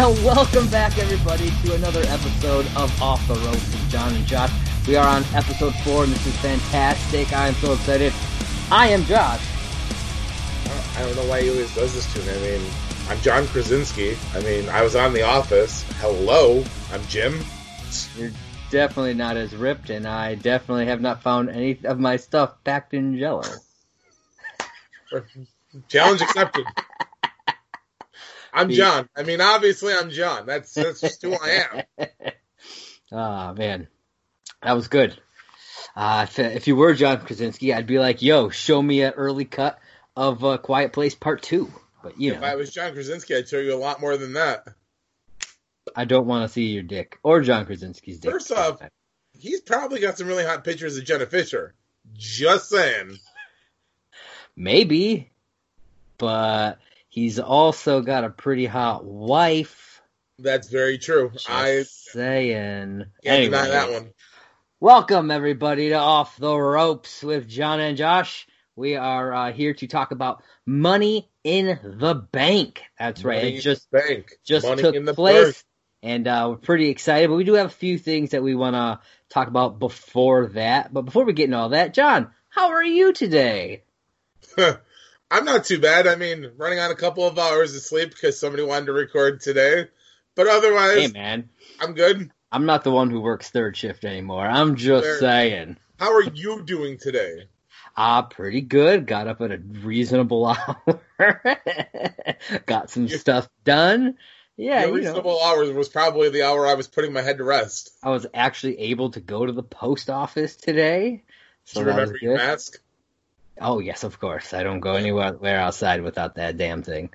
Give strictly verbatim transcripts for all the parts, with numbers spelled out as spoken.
And welcome back, everybody, to another episode of Off the Ropes with John and Josh. We are on episode four, and this is fantastic. I am so excited. I am Josh. I don't know why he always does this to me. I mean, I'm John Krasinski. I mean, I was on The Office. Hello, I'm Jim. You're definitely not as ripped, and I definitely have not found any of my stuff packed in Jell-O. Challenge accepted. I'm John. I mean, obviously, I'm John. That's that's just who I am. Ah, oh, man, that was good. Uh, if, if you were John Krasinski, I'd be like, "Yo, show me an early cut of uh, Quiet Place Part Two." But you if know, if I was John Krasinski, I'd show you a lot more than that. I don't want to see your dick or John Krasinski's dick. First off, he's probably got some really hot pictures of Jenna Fisher. Just saying. Maybe, but. He's also got a pretty hot wife. That's very true. Just I saying. Yeah, anyway, not that one. Welcome, everybody, to Off the Ropes with John and Josh. We are uh, here to talk about Money in the Bank. That's right. Money it just, bank. just Money took in the place, bank. and uh, we're pretty excited. But we do have a few things that we want to talk about before that. But before we get into all that, John, how are you today? I'm not too bad. I mean, running on a couple of hours of sleep because somebody wanted to record today. But otherwise, hey, man. I'm good. I'm not the one who works third shift anymore. I'm just Fair. saying. How are you doing today? Ah, uh, pretty good. Got up at a reasonable hour. Got some Your, stuff done. Yeah, you know. Reasonable hours was probably the hour I was putting my head to rest. I was actually able to go to the post office today. So Did you remember your mask? Oh, yes, of course. I don't go anywhere outside without that damn thing.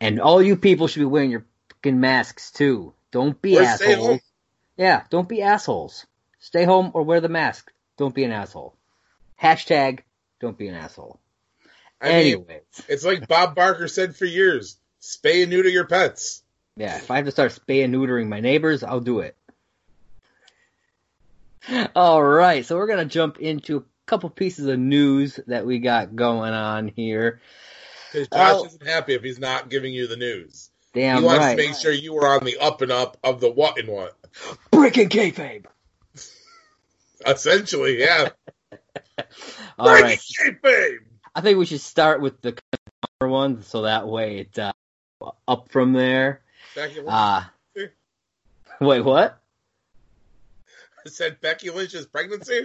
And all you people should be wearing your fucking masks, too. Don't be or assholes. Yeah, don't be assholes. Stay home or wear the mask. Don't be an asshole. Hashtag, don't be an asshole. I Anyways. Mean, it's like Bob Barker said for years, spay and neuter your pets. Yeah, if I have to start spay and neutering my neighbors, I'll do it. All right, so we're going to jump into couple pieces of news that we got going on here. Because Josh oh. isn't happy if he's not giving you the news. Damn right. He wants right, to make right. sure you were on the up and up of the what and what. Breaking kayfabe. Essentially, yeah. All Breaking right. kayfabe. I think we should start with the cover ones, so that way it's uh, up from there. Becky Lynch. Uh, wait, what? I said Becky Lynch's pregnancy?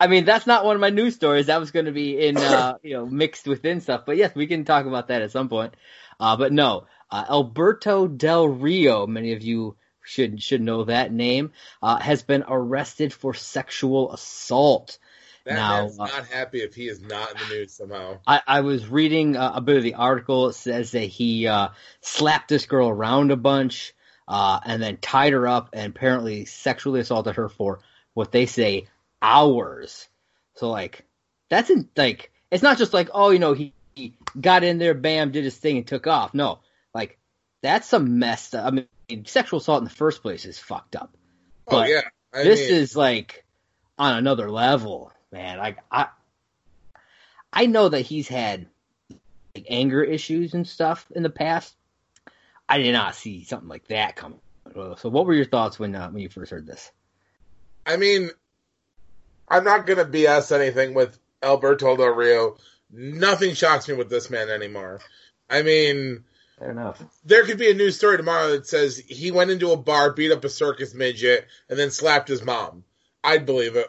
I mean, that's not one of my news stories. That was going to be in, uh, you know, mixed within stuff. But yes, we can talk about that at some point. Uh, but no, uh, Alberto Del Rio, many of you should should know that name, uh, has been arrested for sexual assault. That now, man's not uh, happy if he is not in the news somehow. I, I was reading uh, a bit of the article. It says that he uh, slapped this girl around a bunch uh, and then tied her up and apparently sexually assaulted her for what they say hours. So like that's in, like it's not just like, oh, you know, he, he got in there, bam, did his thing and took off. No, like that's some messed up. I mean, sexual assault in the first place is fucked up. But oh yeah, I this mean, is like on another level, man. Like I, I know that he's had like anger issues and stuff in the past. I did not see something like that coming. So, what were your thoughts when uh, when you first heard this? I mean. I'm not going to B S anything with Alberto Del Rio. Nothing shocks me with this man anymore. I mean, fair enough. There could be a news story tomorrow that says he went into a bar, beat up a circus midget, and then slapped his mom. I'd believe it.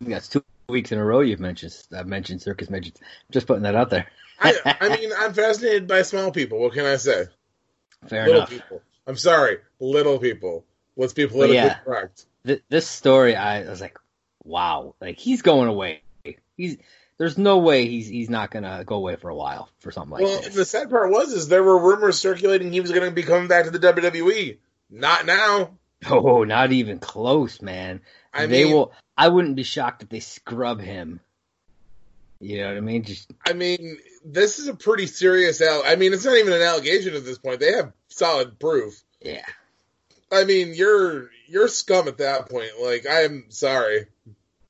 That's two weeks in a row you've mentioned, I've mentioned circus midgets. Just putting that out there. I, I mean, I'm fascinated by small people. What can I say? Fair little enough. People. I'm sorry. Little people. Let's be politically yeah, correct. Th- this story, I, I was like, wow, like he's going away. He's there's no way he's he's not gonna go away for a while for something like well, this. Well, the sad part was is there were rumors circulating he was gonna be coming back to the W W E. Not now. Oh, not even close, man. I they mean, will. I wouldn't be shocked if they scrub him. You know what I mean? Just. I mean, this is a pretty serious. Al- I mean, it's not even an allegation at this point. They have solid proof. Yeah. I mean, you're you're scum at that point. Like, I'm sorry.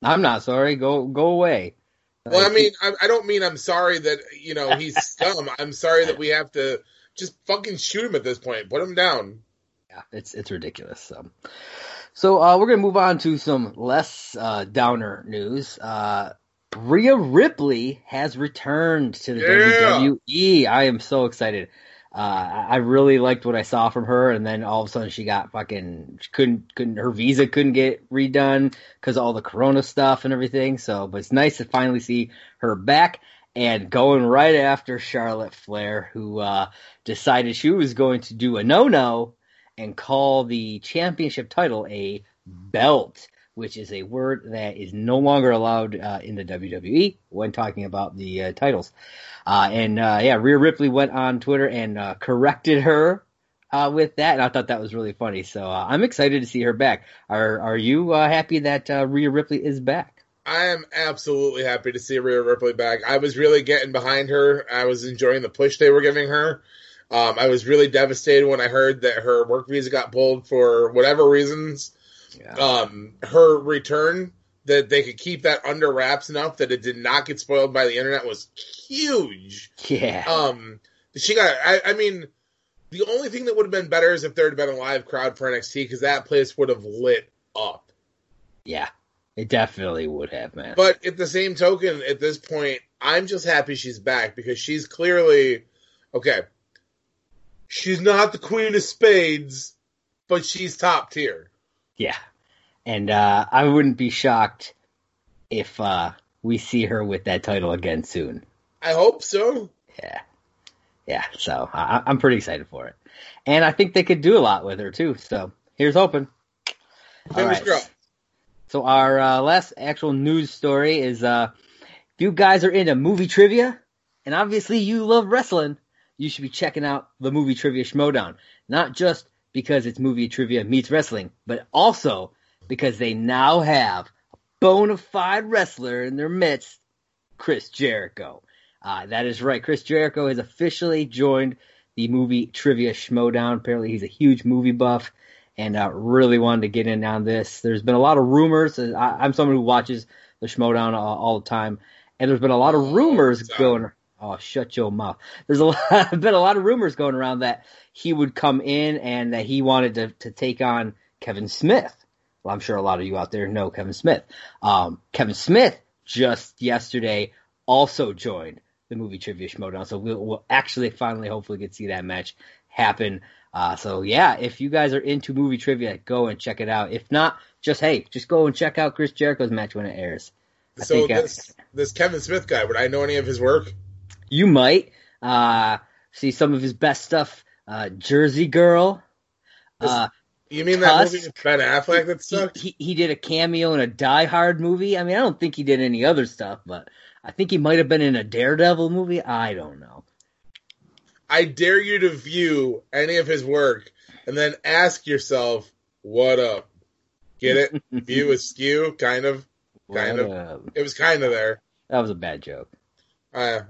I'm not sorry. Go go away. Well, I mean, I, I don't mean I'm sorry that, you know, he's scum. I'm sorry that we have to Just fucking shoot him at this point. Put him down. Yeah, it's it's ridiculous. So, so uh, we're going to move on to some less uh, downer news. Uh, Rhea Ripley has returned to the yeah. W W E. I am so excited. Uh, I really liked what I saw from her, and then all of a sudden she got fucking she couldn't couldn't her visa couldn't get redone because of all the Corona stuff and everything. So, but it's nice to finally see her back and going right after Charlotte Flair, who uh, decided she was going to do a no-no and call the championship title a belt, which is a word that is no longer allowed uh, in the W W E when talking about the uh, titles. Uh, and, uh, yeah, Rhea Ripley went on Twitter and uh, corrected her uh, with that, and I thought that was really funny. So uh, I'm excited to see her back. Are are you uh, happy that uh, Rhea Ripley is back? I am absolutely happy to see Rhea Ripley back. I was really getting behind her. I was enjoying the push they were giving her. Um, I was really devastated when I heard that her work visa got pulled for whatever reasons. Yeah. Um, her return, that they could keep that under wraps enough that it did not get spoiled by the internet, was huge. Yeah. Um, she got, I, I mean, the only thing that would have been better is if there had been a live crowd for N X T, because that place would have lit up. Yeah, it definitely would have, man. But at the same token, at this point, I'm just happy she's back, because she's clearly, okay, she's not the Queen of Spades, but she's top tier. Yeah, and uh, I wouldn't be shocked if uh, we see her with that title again soon. I hope so. Yeah, yeah. So I- I'm pretty excited for it, and I think they could do a lot with her too. So here's hoping. Fingers crossed. Right. So our uh, last actual news story is: uh, if you guys are into movie trivia, and obviously you love wrestling, you should be checking out the Movie Trivia Schmodown. Not just because it's movie trivia meets wrestling, but also because they now have a bona fide wrestler in their midst, Chris Jericho. Uh, that is right. Chris Jericho has officially joined the Movie Trivia Schmodown. Apparently he's a huge movie buff and uh, really wanted to get in on this. There's been a lot of rumors. I, I'm someone who watches the Schmodown uh, all the time, and there's been a lot of rumors going Oh, shut your mouth. There's a lot, been a lot of rumors going around that he would come in and that he wanted to, to take on Kevin Smith. Well, I'm sure a lot of you out there know Kevin Smith. Um, Kevin Smith just yesterday also joined the Movie Trivia Schmodown, so we'll, we'll actually finally hopefully get to see that match happen. Uh, so, yeah, if you guys are into movie trivia, go and check it out. If not, just, hey, just go and check out Chris Jericho's match when it airs. I so think this, I, this Kevin Smith guy, would I know any of his work? You might uh, see some of his best stuff. Uh, Jersey Girl. Uh, you mean Tusk. That movie with Ben Affleck that sucked? He, he, he did a cameo in a Die Hard movie. I mean, I don't think he did any other stuff, but I think he might have been in a Daredevil movie. I don't know. I dare you to view any of his work and then ask yourself, what up? Get it? View askew? Kind of. Kind what of. Up? It was kind of there. That was a bad joke. Uh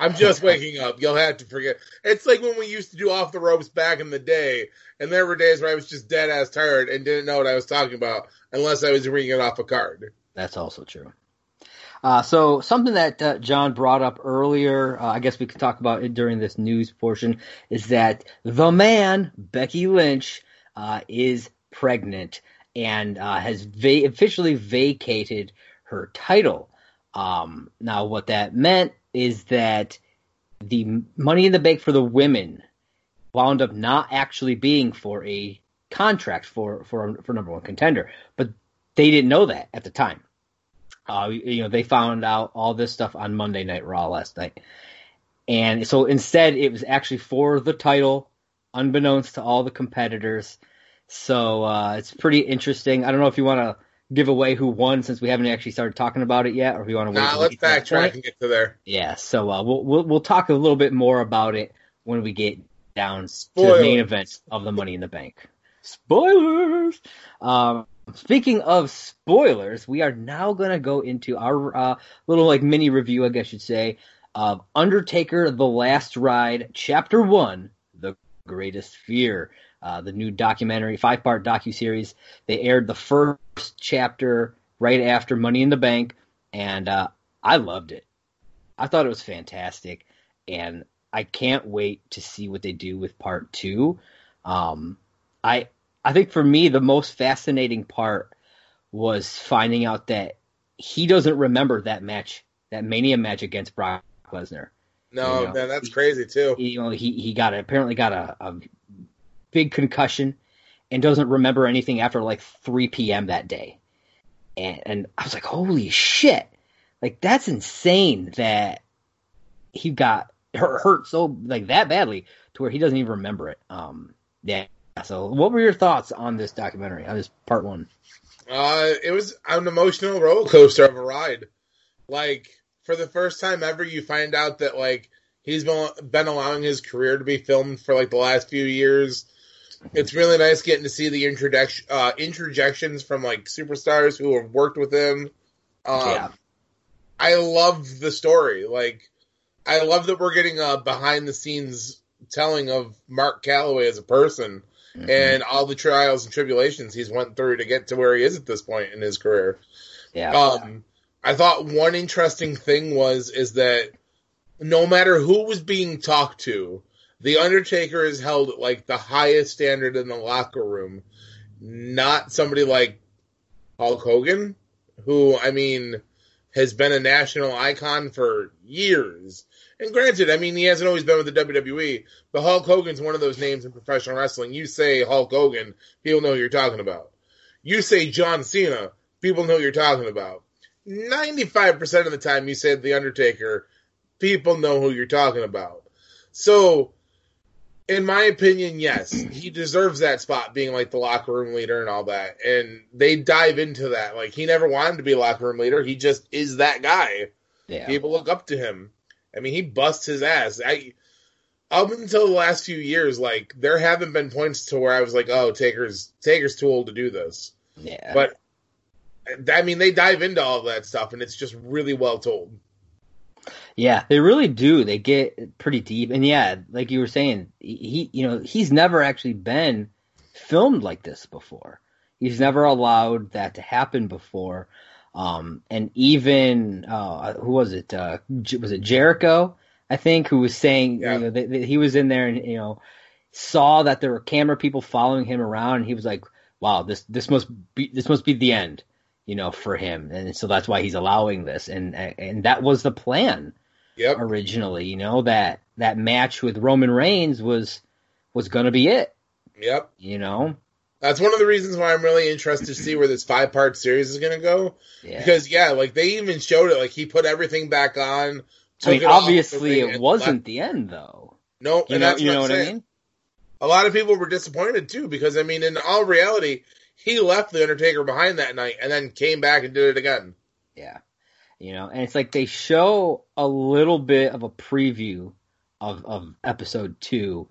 I'm just waking up. You'll have to forget. It's like when we used to do Off the Ropes back in the day, and there were days where I was just dead-ass tired and didn't know what I was talking about unless I was reading it off a card. That's also true. Uh, so something that uh, John brought up earlier, uh, I guess we could talk about it during this news portion, is that the man, Becky Lynch, uh, is pregnant and uh, has va- officially vacated her title. Um, now, what that meant is that the Money in the Bank for the women wound up not actually being for a contract for for for number one contender, but they didn't know that at the time. Uh, you know, they found out all this stuff on Monday Night Raw last night, and so instead it was actually for the title, unbeknownst to all the competitors. So uh, it's pretty interesting. I don't know if you want to give away who won, since we haven't actually started talking about it yet, or if you want to wait. Nah, let's backtrack and get to there. Yeah, so uh, we'll, we'll we'll talk a little bit more about it when we get down Spoilers. to the main event of the Money in the Bank. Spoilers! Um, speaking of spoilers, we are now going to go into our uh, little like mini review, I guess you'd say, of Undertaker: The Last Ride, Chapter one, The Greatest Fear. Uh, the new documentary, five-part docuseries. They aired the first chapter right after Money in the Bank, and uh, I loved it. I thought it was fantastic, and I can't wait to see what they do with part two. Um, I I think for me, the most fascinating part was finding out that he doesn't remember that match, that Mania match against Brock Lesnar. No, you know, man, that's he, crazy too. You know, he he got a, apparently got a, a big concussion and doesn't remember anything after like three p.m. that day. And, and I was like, holy shit. Like, that's insane that he got hurt so like that badly to where he doesn't even remember it. Um, yeah. So what were your thoughts on this documentary, on this part one? Uh, it was an emotional roller coaster of a ride. Like, for the first time ever, you find out that, like, he's been, been allowing his career to be filmed for, like, the last few years. It's really nice getting to see the introduction, uh, interjections from, like, superstars who have worked with him. Um, yeah. I love the story. Like, I love that we're getting a behind-the-scenes telling of Mark Calloway as a person. Mm-hmm. And all the trials and tribulations he's went through to get to where he is at this point in his career. Yeah. Um, I thought one interesting thing was is that no matter who was being talked to, The Undertaker is held at like the highest standard in the locker room. Not somebody like Hulk Hogan, who, I mean, has been a national icon for years. And granted, I mean, he hasn't always been with the W W E, but Hulk Hogan's one of those names in professional wrestling. You say Hulk Hogan, people know who you're talking about. You say John Cena, people know who you're talking about. ninety-five percent of the time you say The Undertaker, people know who you're talking about. So, in my opinion, yes, he deserves that spot, being like the locker room leader and all that. And they dive into that. Like, he never wanted to be a locker room leader. He just is that guy. Yeah. People look up to him. I mean, he busts his ass. I, up until the last few years, like, there haven't been points to where I was like, oh, Taker's Taker's too old to do this. Yeah. But, I mean, they dive into all that stuff, and it's just really well told. Yeah, they really do. They get pretty deep. And, yeah, like you were saying, he, you know, he's never actually been filmed like this before. He's never allowed that to happen before. Um, and even, uh, who was it? Uh, was it Jericho, I think, who was saying, yeah. you know, that, that he was in there and, you know, saw that there were camera people following him around, and he was like, wow, this, this must be, this must be the end, you know, for him. And so that's why he's allowing this. And, and that was the plan yep. originally, you know, that, that match with Roman Reigns was, was going to be it. Yep. You know? That's one of the reasons why I'm really interested to see where this five-part series is going to go. Yeah. Because, yeah, like, they even showed it. Like, he put everything back on. I mean, it obviously it wasn't left. The end, though. No, you and know, that's you what, know what I mean? A lot of people were disappointed, too, because, I mean, in all reality, he left The Undertaker behind that night and then came back and did it again. Yeah. You know, and it's like they show a little bit of a preview of, of episode two,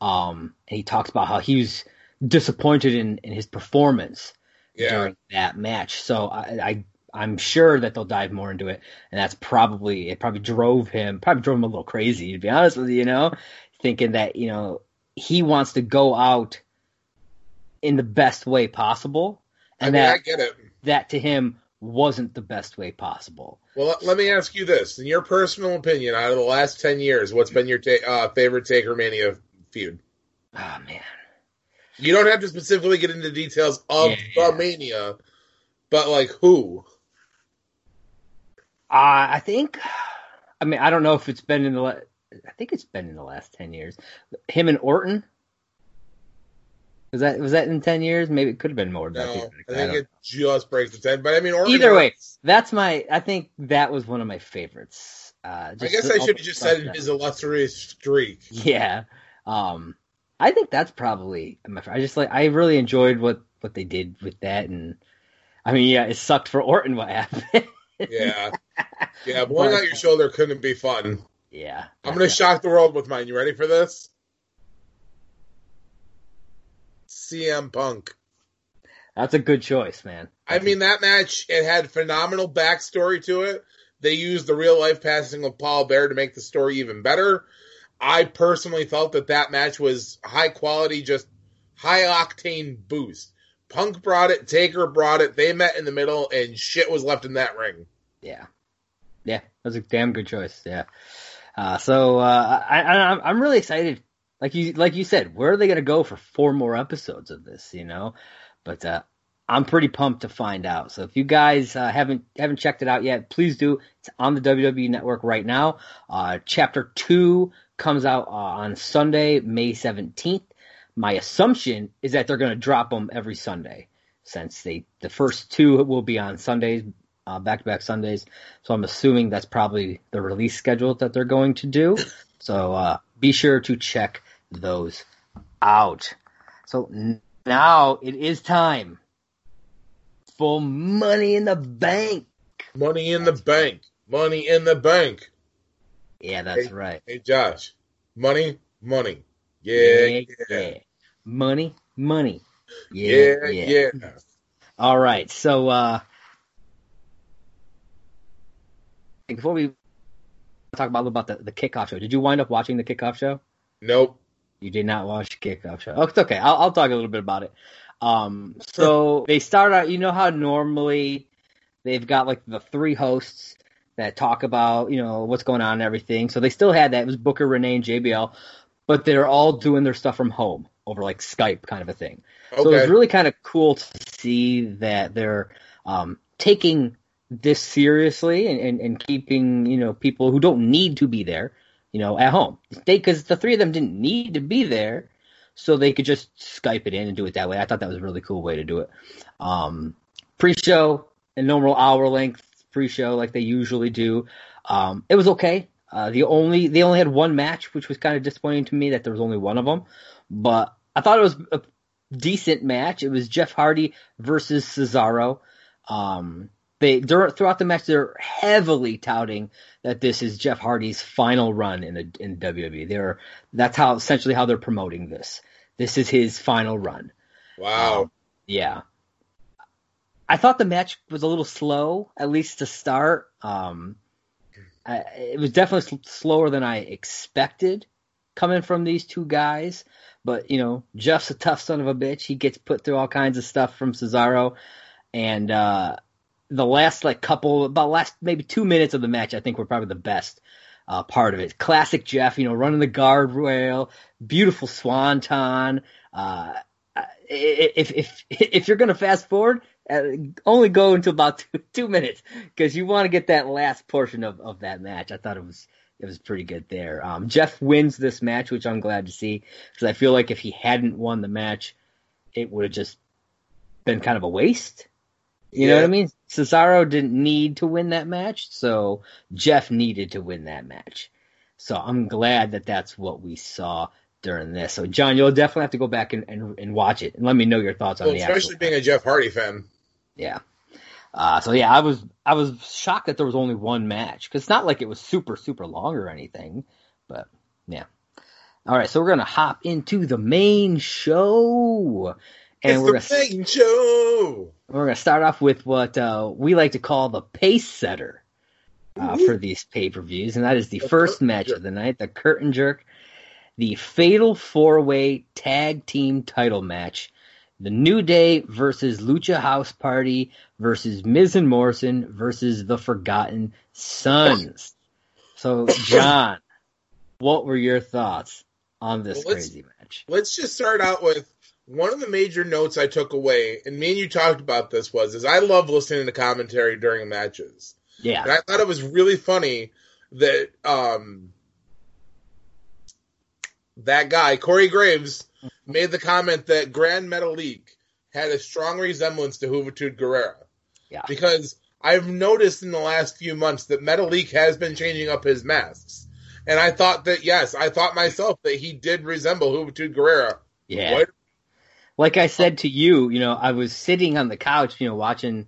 um, and he talks about how he was disappointed in, in his performance yeah. during that match. So I, I, I'm sure that they'll dive more into it. And that's probably, it probably drove him, probably drove him a little crazy, to be honest with you, you know, thinking that, you know, he wants to go out in the best way possible. And I mean, that, I get it. That to him wasn't the best way possible. Well, let me ask you this. In your personal opinion, out of the last ten years, what's been your ta- uh, favorite Taker Mania feud? Oh, man. You don't have to specifically get into details of yeah, yeah. the Mania, but, like, who? Uh, I think, I mean, I don't know if it's been in the, la- I think it's been in the last ten years. Him and Orton? Was that was that in ten years? Maybe it could have been more. No, I think I it just breaks the ten, but I mean, Orton. Either way, that's my, I think that was one of my favorites. Uh, just I guess I should have just said his illustrious streak. Yeah. Um. I think that's probably my. I just like I really enjoyed what, what they did with that, and I mean, yeah, it sucked for Orton what happened. yeah, yeah, blowing out your shoulder couldn't be fun. Yeah, I'm gonna yeah. shock the world with mine. You ready for this? C M Punk. That's a good choice, man. That's I mean, a- that match it had phenomenal backstory to it. They used the real life passing of Paul Bear to make the story even better. I personally felt that that match was high quality, just high octane boost. Punk brought it, Taker brought it, they met in the middle, and shit was left in that ring. Yeah. Yeah, that was a damn good choice, yeah. Uh, so uh, I, I, I'm really excited. Like you, like you said, where are they going to go for four more episodes of this? You know, but uh, I'm pretty pumped to find out. So if you guys uh, haven't haven't checked it out yet, please do. It's on the W W E Network right now. Uh, chapter two comes out uh, on Sunday, May seventeenth. My assumption is that they're going to drop them every Sunday, since they the first two will be on Sundays, uh, back-to-back Sundays. So I'm assuming that's probably the release schedule that they're going to do. So uh, be sure to check those out. So now it is time for Money in the Bank. Money in that's the right. bank. Money in the bank. Yeah, that's hey, right. Hey, Josh. Money, money. Yeah, yeah. yeah. Money, money. Yeah, yeah. yeah. yeah. All right. So uh, before we talk about, about the, the kickoff show, did you wind up watching the kickoff show? Nope. You did not watch kickoff show. Oh, it's okay. I'll, I'll talk a little bit about it. Um, so they start out, you know how normally they've got like the three hosts that talk about, you know, what's going on and everything. So they still had that. It was Booker, Renee, and J B L, but they're all doing their stuff from home over like Skype kind of a thing. Okay. So it was really kind of cool to see that they're um, taking this seriously and, and, and keeping, you know, people who don't need to be there, you know, at home. Because the three of them didn't need to be there, so they could just Skype it in and do it that way. I thought that was a really cool way to do it. Um, pre-show, a normal hour length pre-show like they usually do. Um, it was okay. Uh, the only they only had one match, which was kind of disappointing to me that there was only one of them. But I thought it was a decent match. It was Jeff Hardy versus Cesaro. Um, they during, throughout the match, they're heavily touting that this is Jeff Hardy's final run in the in W W E. They're that's how essentially how they're promoting this. This is his final run. Wow. Um, yeah. I thought the match was a little slow, at least to start. Um, I, it was definitely sl- slower than I expected coming from these two guys. But, you know, Jeff's a tough son of a bitch. He gets put through all kinds of stuff from Cesaro. And uh, the last like couple, about last maybe two minutes of the match, I think were probably the best uh, part of it. Classic Jeff, you know, running the guardrail, beautiful swanton. Uh, if, if, if you're going to fast forward, Uh, only go into about two, two minutes because you want to get that last portion of, of that match. I thought it was it was pretty good there. Um, Jeff wins this match, which I'm glad to see because I feel like if he hadn't won the match, it would have just been kind of a waste. You yeah. know what I mean? Cesaro didn't need to win that match, so Jeff needed to win that match. So I'm glad that that's what we saw during this. So, John, you'll definitely have to go back and, and, and watch it and let me know your thoughts well, on the actual especially being match. A Jeff Hardy fan. Yeah. Uh, so, yeah, I was I was shocked that there was only one match because it's not like it was super, super long or anything. But, yeah. All right, so we're going to hop into the main show. And it's we're the gonna, main show! We're going to start off with what uh, we like to call the pace setter uh, mm-hmm. for these pay-per-views, and that is the, the first match jerk. of the night, the curtain jerk, the Fatal Four-Way Tag Team Title Match. The New Day versus Lucha House Party versus Miz and Morrison versus the Forgotten Sons. So, John, what were your thoughts on this well, crazy match? Let's just start out with one of the major notes I took away, and me and you talked about this, was is I love listening to commentary during matches. Yeah. And I thought it was really funny that um, that guy, Corey Graves, made the comment that Grand Metalik had a strong resemblance to Juventud Guerrera. Yeah. Because I've noticed in the last few months that Metalik has been changing up his masks. And I thought that, yes, I thought myself that he did resemble Juventud Guerrera. Yeah. What? Like I said to you, you know, I was sitting on the couch, you know, watching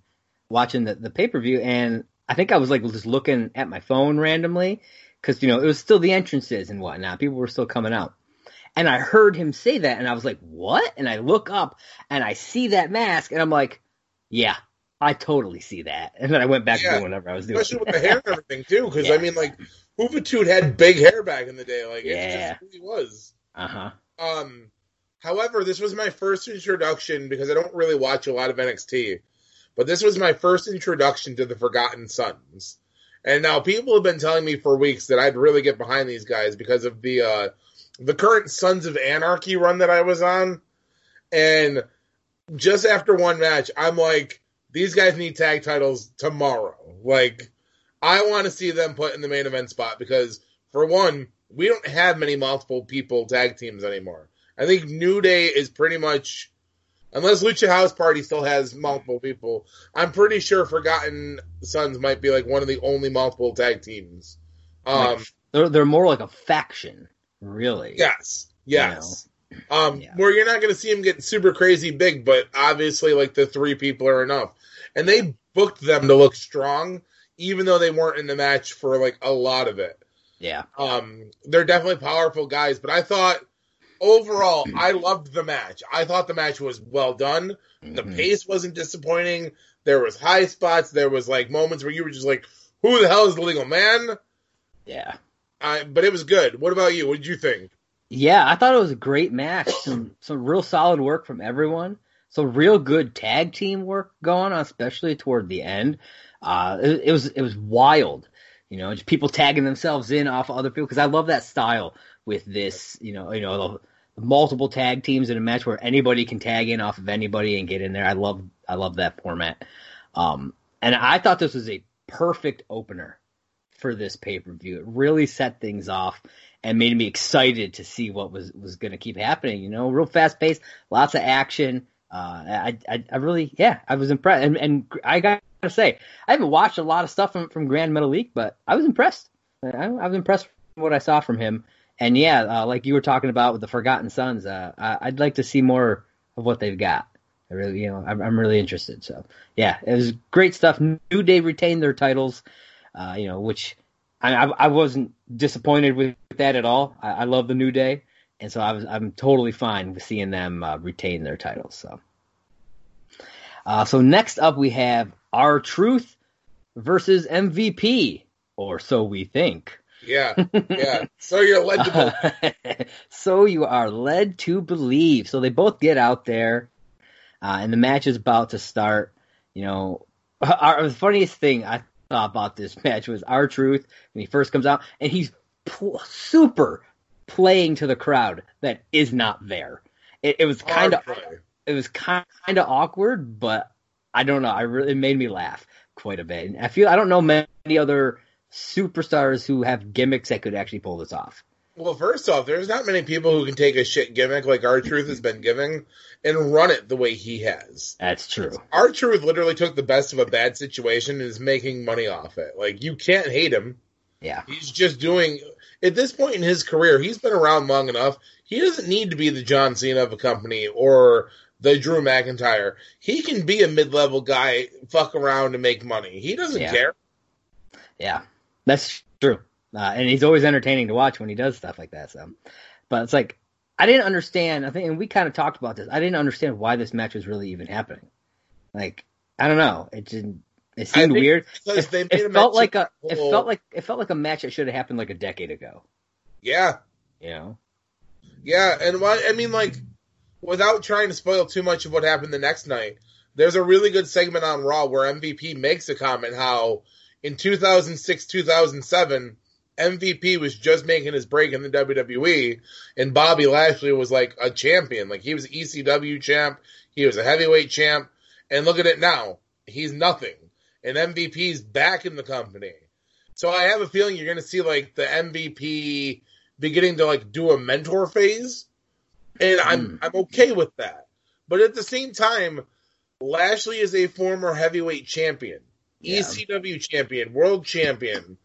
watching the, the pay-per-view, and I think I was, like, just looking at my phone randomly because, you know, it was still the entrances and whatnot. People were still coming out. And I heard him say that, and I was like, what? And I look up, and I see that mask, and I'm like, yeah, I totally see that. And then I went back yeah. to doing whatever I was doing. Especially with the hair and everything, too, because, yeah. I mean, like, Juventud had big hair back in the day. Like, yeah. it just really was. Uh-huh. Um, however, this was my first introduction, because I don't really watch a lot of N X T, but this was my first introduction to the Forgotten Sons. And now people have been telling me for weeks that I'd really get behind these guys because of the uh, the current Sons of Anarchy run that I was on. And just after one match, I'm like, these guys need tag titles tomorrow. Like, I want to see them put in the main event spot because, for one, we don't have many multiple people tag teams anymore. I think New Day is pretty much, unless Lucha House Party still has multiple people, I'm pretty sure Forgotten Sons might be like one of the only multiple tag teams. Um, like, they're, they're more like a faction, really. Yes, yes. You know? Um, yeah. Where you're not going to see them get super crazy big, but obviously, like, the three people are enough. And they booked them to look strong, even though they weren't in the match for, like, a lot of it. Yeah. Um, they're definitely powerful guys, but I thought, overall, I loved the match. I thought the match was well done. The mm-hmm. pace wasn't disappointing. There was high spots. There was, like, moments where you were just like, who the hell is the legal man? Yeah. Uh, but it was good. What about you? What did you think? Yeah, I thought it was a great match. Some some real solid work from everyone. Some real good tag team work going on, especially toward the end. Uh, it, it was it was wild, you know, just people tagging themselves in off of other people because I love that style with this, you know, you know, the multiple tag teams in a match where anybody can tag in off of anybody and get in there. I love I love that format. Um, and I thought this was a perfect opener for this pay-per-view. It really set things off and made me excited to see what was, was going to keep happening, you know, real fast paced, lots of action. Uh, I, I, I really, yeah, I was impressed. And, and I got to say, I haven't watched a lot of stuff from, from Grand Metalik, but I was impressed. I, I was impressed with what I saw from him. And yeah, uh, like you were talking about with the Forgotten Sons, uh, I, I'd like to see more of what they've got. I really, you know, I'm, I'm really interested. So yeah, it was great stuff. New Day retained their titles, uh, you know, which, I, I wasn't disappointed with that at all. I, I love the New Day, and so I was, I'm totally fine with seeing them uh, retain their titles. So, uh, so next up we have R-Truth versus M V P, or so we think. Yeah, yeah. So you're led to believe. So you are led to believe. So they both get out there, uh, and the match is about to start. You know, our, the funniest thing I about this match was R-Truth when he first comes out, and he's pl- super playing to the crowd that is not there. It, it was kind of it was kind of awkward, but I don't know. I really it made me laugh quite a bit. And I feel I don't know many other superstars who have gimmicks that could actually pull this off. Well, first off, there's not many people who can take a shit gimmick like R-Truth has been giving and run it the way he has. That's true. R-Truth literally took the best of a bad situation and is making money off it. Like, you can't hate him. Yeah. He's just doing... At this point in his career, he's been around long enough. He doesn't need to be the John Cena of a company or the Drew McIntyre. He can be a mid-level guy, fuck around, and make money. He doesn't yeah. care. Yeah. That's true. Uh, and he's always entertaining to watch when he does stuff like that. So, but it's like, I didn't understand, I think, and we kind of talked about this, I didn't understand why this match was really even happening. Like, I don't know. It didn't, it seemed weird. It, they made it, felt like a, it felt like it felt like a match that should have happened like a decade ago. Yeah. You know? Yeah, and why, I mean, like, without trying to spoil too much of what happened the next night, there's a really good segment on Raw where M V P makes a comment how in two thousand six, two thousand seven M V P was just making his break in the W W E, and Bobby Lashley was like a champion. Like, he was an E C W champ, he was a heavyweight champ, and look at it now. He's nothing. And M V P's back in the company. So I have a feeling you're going to see, like, the M V P beginning to, like, do a mentor phase, and I'm, I'm okay with that. But at the same time, Lashley is a former heavyweight champion, yeah. E C W champion, world champion.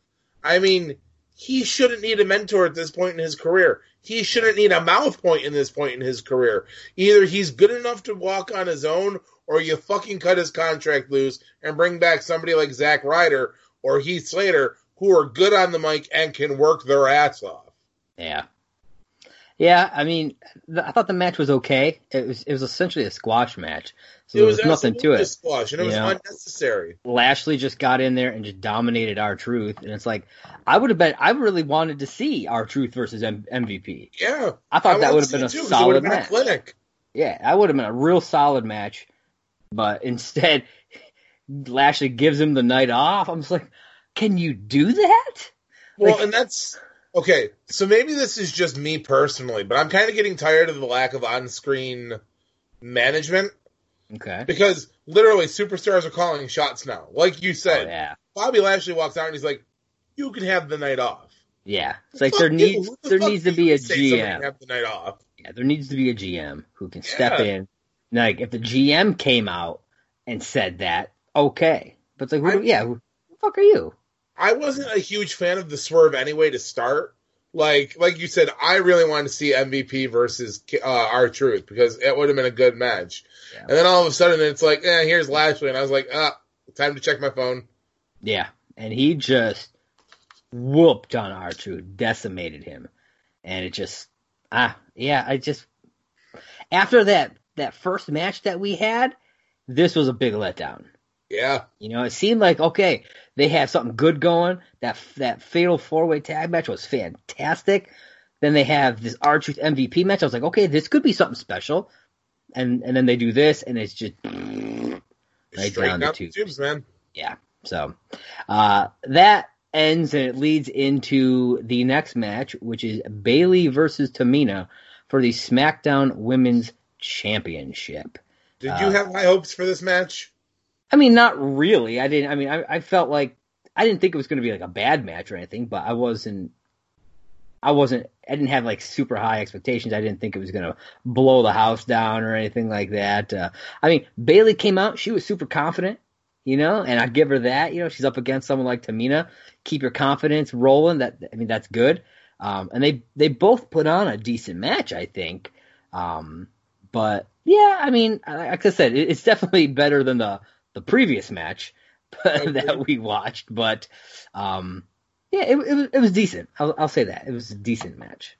I mean... He shouldn't need a mentor at this point in his career. He shouldn't need a mouth point in this point in his career. Either he's good enough to walk on his own, or you fucking cut his contract loose and bring back somebody like Zack Ryder or Heath Slater who are good on the mic and can work their ass off. Yeah. Yeah, I mean, th- I thought the match was okay. It was it was essentially a squash match. So it there was, was nothing to it. It was a squash, and it you was know? unnecessary. Lashley just got in there and just dominated R-Truth, and it's like, I would have been, I really wanted to see R-Truth versus M- MVP. Yeah. I thought I that would have been a too, solid been match. A yeah, that would have been a real solid match, but instead, Lashley gives him the night off. I'm just like, can you do that? Well, like, and that's okay. So maybe this is just me personally, but I'm kind of getting tired of the lack of on-screen management. Okay. Because literally superstars are calling shots now. Like you said, oh, yeah. Bobby Lashley walks out and he's like, you can have the night off. Yeah. It's the like there needs the there needs to be a G M. Have the night off. Yeah, there needs to be a G M who can step yeah. in. Like if the G M came out and said that, okay. But it's like, who, yeah, who the fuck are you? I wasn't a huge fan of the swerve anyway to start. Like like you said, I really wanted to see M V P versus uh, R-Truth because it would have been a good match. Yeah. And then all of a sudden it's like, eh, here's Lashley. And I was like, ah, time to check my phone. Yeah, and he just whooped on R-Truth, decimated him. And it just, ah, yeah, I just, after that, that first match that we had, this was a big letdown. Yeah. You know, it seemed like, okay, they had something good going. That that fatal four-way tag match was fantastic. Then they have this R-Truth M V P match. I was like, okay, this could be something special. And and then they do this, and it's just it's right down the tubes. tubes, man. Yeah. So uh, that ends, and it leads into the next match, which is Bayley versus Tamina for the SmackDown Women's Championship. Did you uh, have high hopes for this match? I mean, not really. I didn't. I mean, I, I felt like I didn't think it was going to be like a bad match or anything, but I wasn't. I wasn't. I didn't have like super high expectations. I didn't think it was going to blow the house down or anything like that. Uh, I mean, Bayley came out. She was super confident, you know, and I give her that. You know, she's up against someone like Tamina. Keep your confidence rolling. That I mean, that's good. Um, and they they both put on a decent match, I think. Um, but yeah, I mean, like I said, it, it's definitely better than the. the previous match okay. that we watched, but um, yeah, it, it, was, it was decent. I'll, I'll say that. It was a decent match.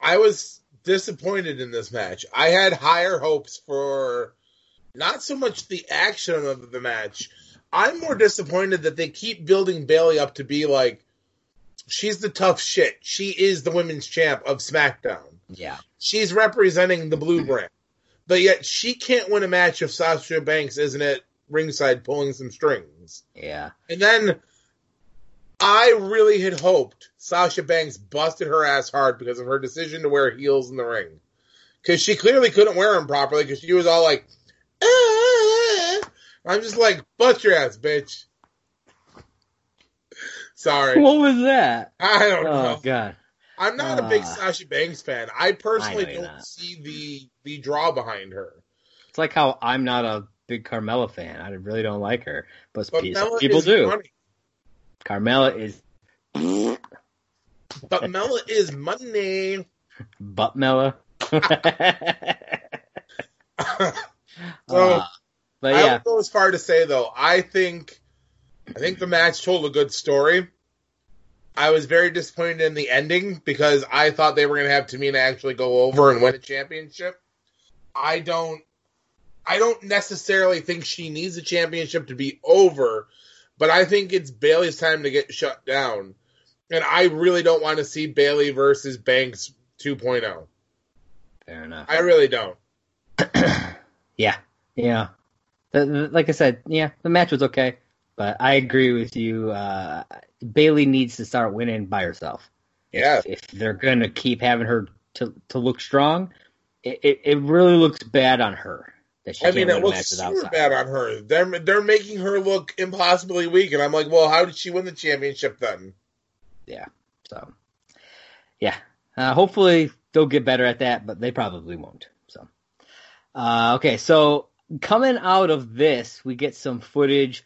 I was disappointed in this match. I had higher hopes for not so much the action of the match. I'm more disappointed that they keep building Bayley up to be like, she's the tough shit. She is the women's champ of SmackDown. Yeah. She's representing the blue brand, but yet she can't win a match if Sasha Banks isn't it? Ringside pulling some strings. Yeah. And then I really had hoped Sasha Banks busted her ass hard because of her decision to wear heels in the ring. Because she clearly couldn't wear them properly because she was all like, ah. I'm just like, bust your ass, bitch. Sorry. What was that? I don't oh, know. Oh, God. I'm not uh, a big Sasha Banks fan. I personally I don't not. see the, the draw behind her. It's like how I'm not a big Carmella fan. I really don't like her, but Carmella people is do. Money. Carmella is, but Mella is money. But Mella. so uh, but yeah. I would go as far to say though, I think, I think the match told a good story. I was very disappointed in the ending because I thought they were going to have Tamina actually go over and win a championship. I don't. I don't necessarily think she needs a championship to be over, but I think it's Bayley's time to get shut down. And I really don't want to see Bayley versus Banks two point oh. Fair enough. I really don't. yeah. Yeah. The, the, like I said, yeah, the match was okay, but I agree with you. Uh, Bayley needs to start winning by herself. Yeah. If, if they're going to keep having her to, to look strong, it, it, it really looks bad on her. I mean, it looks super bad on her. They're they're making her look impossibly weak, and I'm like, well, how did she win the championship then? Yeah. So, yeah. Uh, hopefully they'll get better at that, but they probably won't. So, uh, okay. So coming out of this, we get some footage,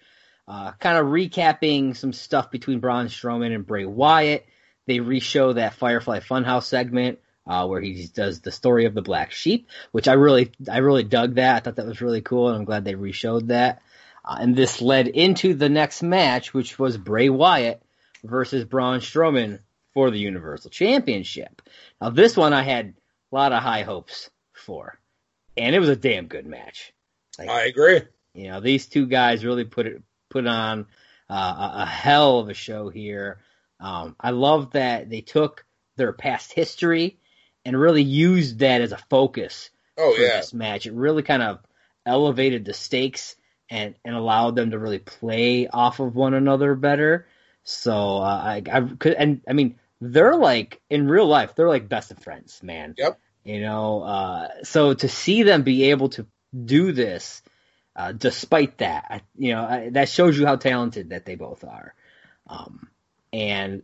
uh, kind of recapping some stuff between Braun Strowman and Bray Wyatt. They re-show that Firefly Funhouse segment. Uh, where he does the story of the black sheep, which I really, I really dug that. I thought that was really cool, and I'm glad they re-showed that. Uh, and this led into the next match, which was Bray Wyatt versus Braun Strowman for the Universal Championship. Now, this one I had a lot of high hopes for, and it was a damn good match. Like, I agree. You know, these two guys really put it, put on uh, a, a hell of a show here. Um, I love that they took their past history and really used that as a focus oh, for yeah. this match. It really kind of elevated the stakes and, and allowed them to really play off of one another better. So uh, I, I could, and I mean, they're like in real life, they're like best of friends, man. Yep. You know, uh, so to see them be able to do this, uh, despite that, I, you know, I, that shows you how talented that they both are. Um, and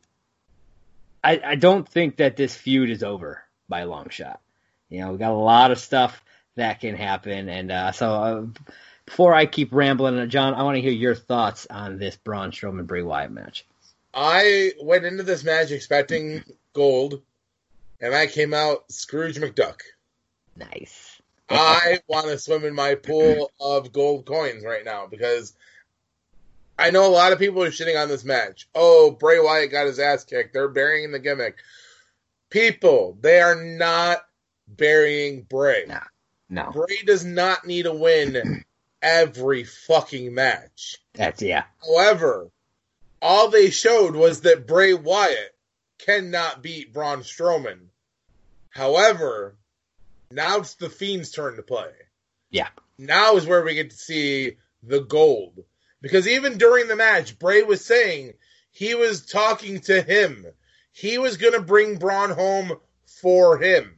I, I don't think that this feud is over by a long shot. You know, we got a lot of stuff that can happen. And uh, so uh, before I keep rambling, John, I want to hear your thoughts on this Braun Strowman Bray Wyatt match. I went into this match expecting gold, and I came out Scrooge McDuck. Nice. I want to swim in my pool of gold coins right now because I know a lot of people are shitting on this match. Oh, Bray Wyatt got his ass kicked. They're burying the gimmick. People, they are not burying Bray. No. No. Bray does not need a win every fucking match. That's, yeah. However, all they showed was that Bray Wyatt cannot beat Braun Strowman. However, now it's the Fiend's turn to play. Yeah. Now is where we get to see the gold. Because even during the match, Bray was saying he was talking to him. He was going to bring Braun home for him.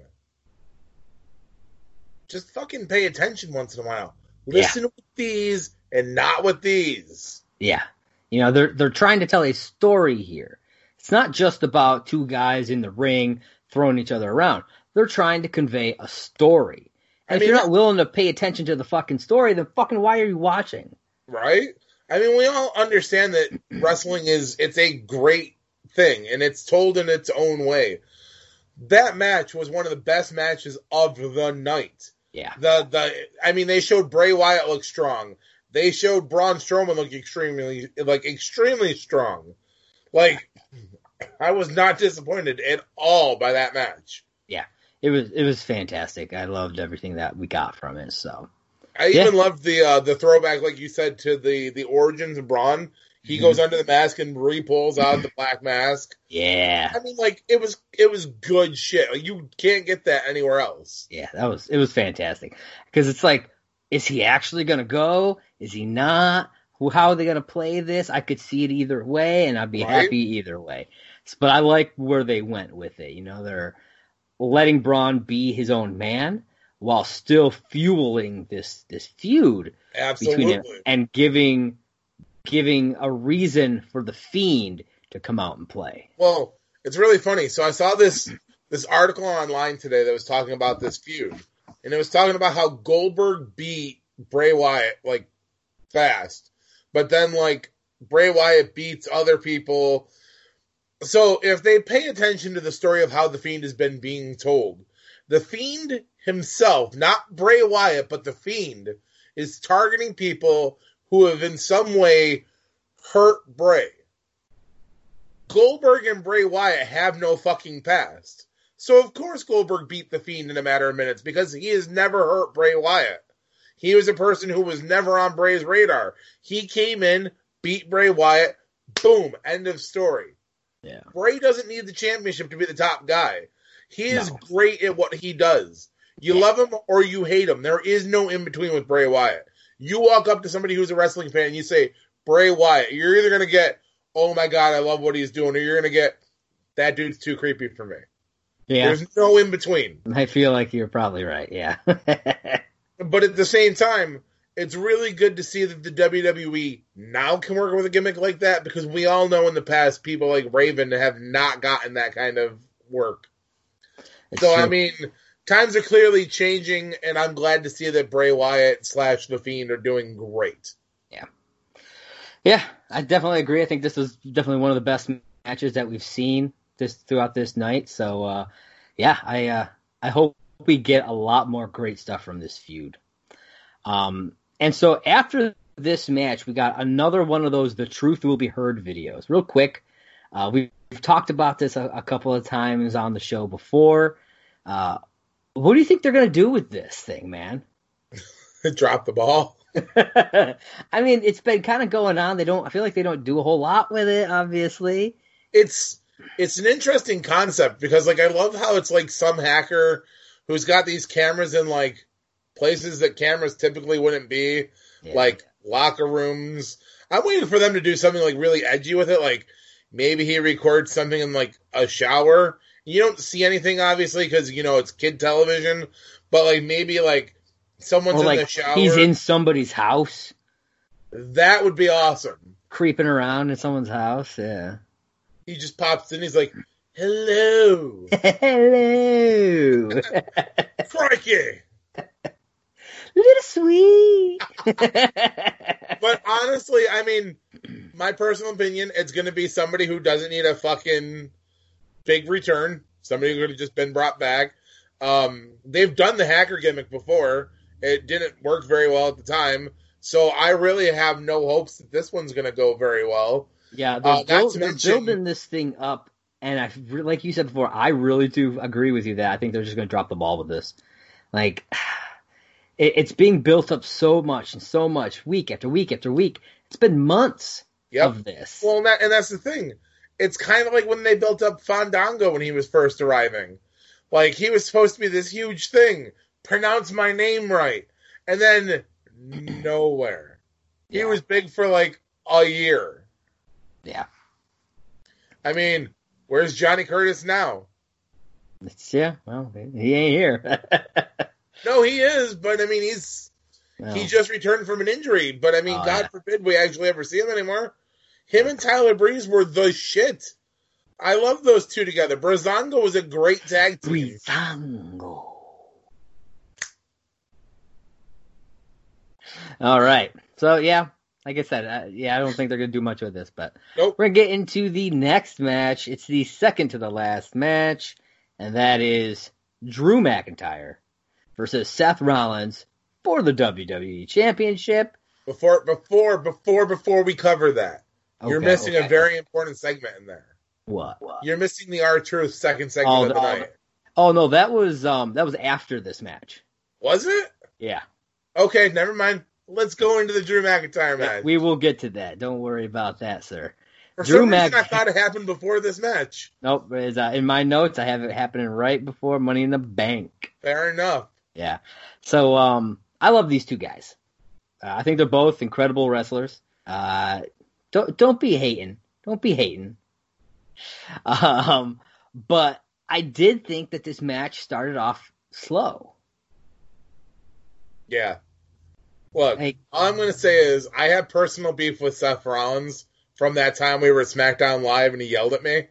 Just fucking pay attention once in a while. Listen yeah. with these and not with these. Yeah. You know, they're they're trying to tell a story here. It's not just about two guys in the ring throwing each other around. They're trying to convey a story. And I if mean, you're not willing to pay attention to the fucking story, then fucking why are you watching? Right? I mean, we all understand that wrestling is, it's a great thing, and it's told in its own way. That match was one of the best matches of the night. Yeah. The the I mean, they showed Bray Wyatt look strong. They showed Braun Strowman look extremely like extremely strong. Like, I was not disappointed at all by that match. Yeah, it was it was fantastic. I loved everything that we got from it. So I yeah. even loved the uh, the throwback, like you said, to the the origins of Braun. He mm-hmm. goes under the mask and re-pulls out the black mask. Yeah. I mean, like, it was it was good shit. Like, you can't get that anywhere else. Yeah, that was it was fantastic. Because it's like, is he actually going to go? Is he not? How are they going to play this? I could see it either way, and I'd be right? happy either way. But I like where they went with it. You know, they're letting Braun be his own man while still fueling this, this feud. Absolutely. Between him and giving... giving a reason for the Fiend to come out and play. Well, it's really funny. So I saw this this article online today that was talking about this feud, and it was talking about how Goldberg beat Bray Wyatt like fast, but then like Bray Wyatt beats other people. So if they pay attention to the story of how the Fiend has been being told, the Fiend himself, not Bray Wyatt, but the Fiend is targeting people who have in some way hurt Bray. Goldberg and Bray Wyatt have no fucking past. So of course Goldberg beat the Fiend in a matter of minutes because he has never hurt Bray Wyatt. He was a person who was never on Bray's radar. He came in, beat Bray Wyatt, boom, end of story. Yeah. Bray doesn't need the championship to be the top guy. He is no. great at what he does. You yeah. love him or you hate him. There is no in between with Bray Wyatt. You walk up to somebody who's a wrestling fan and you say, Bray Wyatt, you're either going to get, oh my God, I love what he's doing, or you're going to get, that dude's too creepy for me. Yeah. There's no in between. I feel like you're probably right, yeah. But at the same time, it's really good to see that the W W E now can work with a gimmick like that, because we all know in the past people like Raven have not gotten that kind of work. It's so, true. I mean... times are clearly changing, and I'm glad to see that Bray Wyatt slash The Fiend are doing great. Yeah. Yeah, I definitely agree. I think this is definitely one of the best matches that we've seen this throughout this night. So, uh, yeah, I uh, I hope we get a lot more great stuff from this feud. Um, and so after this match, we got another one of those The Truth Will Be Heard videos. Real quick, uh, we've talked about this a, a couple of times on the show before. Uh What do you think they're going to do with this thing, man? Drop the ball. I mean, it's been kind of going on. They don't. I feel like they don't do a whole lot with it, obviously. It's it's an interesting concept because, like, I love how it's, like, some hacker who's got these cameras in, like, places that cameras typically wouldn't be, yeah. like locker rooms. I'm waiting for them to do something like really edgy with it. Like maybe he records something in like a shower. You don't see anything obviously because you know it's kid television, but like maybe like someone's or, in like, the shower. He's in somebody's house. That would be awesome. Creeping around in someone's house, yeah. He just pops in. He's like, "Hello, hello, crikey, little sweet." But honestly, I mean, my personal opinion, it's going to be somebody who doesn't need a fucking big return. Somebody who could have just been brought back. Um, they've done the hacker gimmick before. It didn't work very well at the time. So I really have no hopes that this one's going to go very well. Yeah, they're, uh, build, they're mention, building this thing up, and I, like you said before, I really do agree with you that I think they're just going to drop the ball with this. Like, it, it's being built up so much and so much, week after week after week. It's been months yep. of this. Well, and, that, and that's the thing. It's kind of like when they built up Fandango when he was first arriving. Like, he was supposed to be this huge thing. Pronounce my name right. And then... nowhere. He yeah. was big for like a year. Yeah. I mean, where's Johnny Curtis now? It's, yeah, well, he ain't here. No, he is, but I mean, he's well, he just returned from an injury. But I mean, oh, God yeah. forbid we actually ever see him anymore. Him and Tyler Breeze were the shit. I love those two together. Breezango was a great tag team. Breezango. All right. So, yeah, like I said, uh, yeah, I don't think they're going to do much with this, but nope. We're going to get into the next match. It's the second to the last match, and that is Drew McIntyre versus Seth Rollins for the W W E Championship. Before, before, before, before we cover that, okay, you're missing okay. a very important segment in there. What? what? You're missing the R-Truth second segment oh, of the night. The, oh, no, that was, um, that was after this match. Was it? Yeah. Okay, never mind. Let's go into the Drew McIntyre match. We will get to that. Don't worry about that, sir. For Drew some reason, Mac- I thought it happened before this match. Nope. It's, uh, in my notes, I have it happening right before Money in the Bank. Fair enough. Yeah. So um, I love these two guys. Uh, I think they're both incredible wrestlers. Uh, don't don't be hating. Don't be hating. Um, but I did think that this match started off slow. Yeah. Look, like, all I'm going to say is I have personal beef with Seth Rollins from that time we were at SmackDown Live and he yelled at me.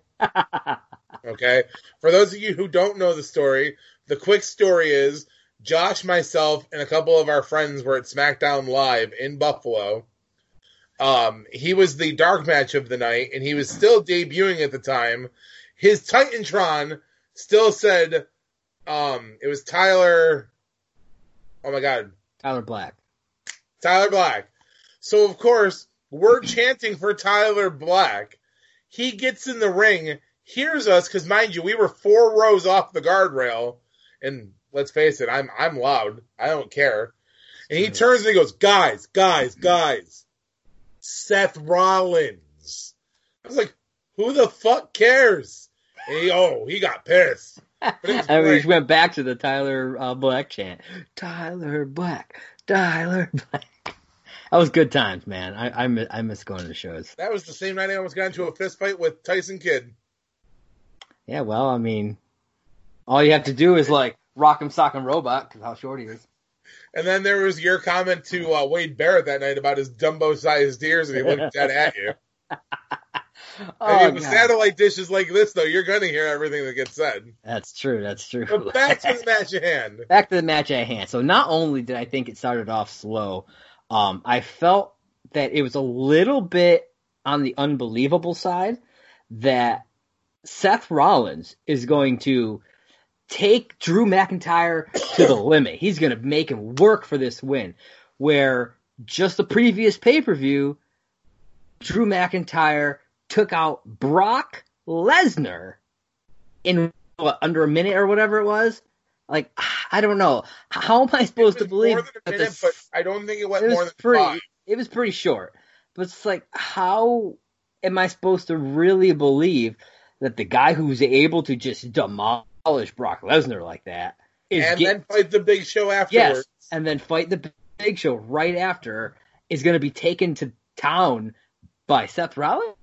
Okay? For those of you who don't know the story, the quick story is Josh, myself, and a couple of our friends were at SmackDown Live in Buffalo. Um, he was the dark match of the night, and he was still debuting at the time. His Titantron still said um, it was Tyler... Oh, my God. Tyler Black. Tyler Black. So, of course, we're chanting for Tyler Black. He gets in the ring, hears us, because, mind you, we were four rows off the guardrail. And let's face it, I'm I'm loud. I don't care. And he turns and he goes, guys, guys, guys, Seth Rollins. I was like, who the fuck cares? And he, oh, he got pissed. I mean, we went back to the Tyler uh, Black chant. Tyler Black, Tyler Black. That was good times, man. I I miss, I miss going to shows. That was the same night I almost got into a fist fight with Tyson Kidd. Yeah, well, I mean, all you have to do is like rock him, sock him, robot, because how short he is. And then there was your comment to uh, Wade Barrett that night about his Dumbo-sized ears, and he looked dead at you. Oh, I mean, with satellite dishes like this, though, you're going to hear everything that gets said. That's true. That's true. But back to the match at hand. Back to the match at hand. So not only did I think it started off slow, um, I felt that it was a little bit on the unbelievable side that Seth Rollins is going to take Drew McIntyre to the limit. He's going to make him work for this win, where just the previous pay-per-view, Drew McIntyre took out Brock Lesnar in what, under a minute or whatever it was. Like, I don't know. How am I supposed to believe? More than a minute, but I don't think it went more than five. It was pretty short. But it's like, how am I supposed to really believe that the guy who's able to just demolish Brock Lesnar like that is and getting, then fight the Big Show afterwards? Yes, and then fight the Big Show right after is going to be taken to town by Seth Rollins?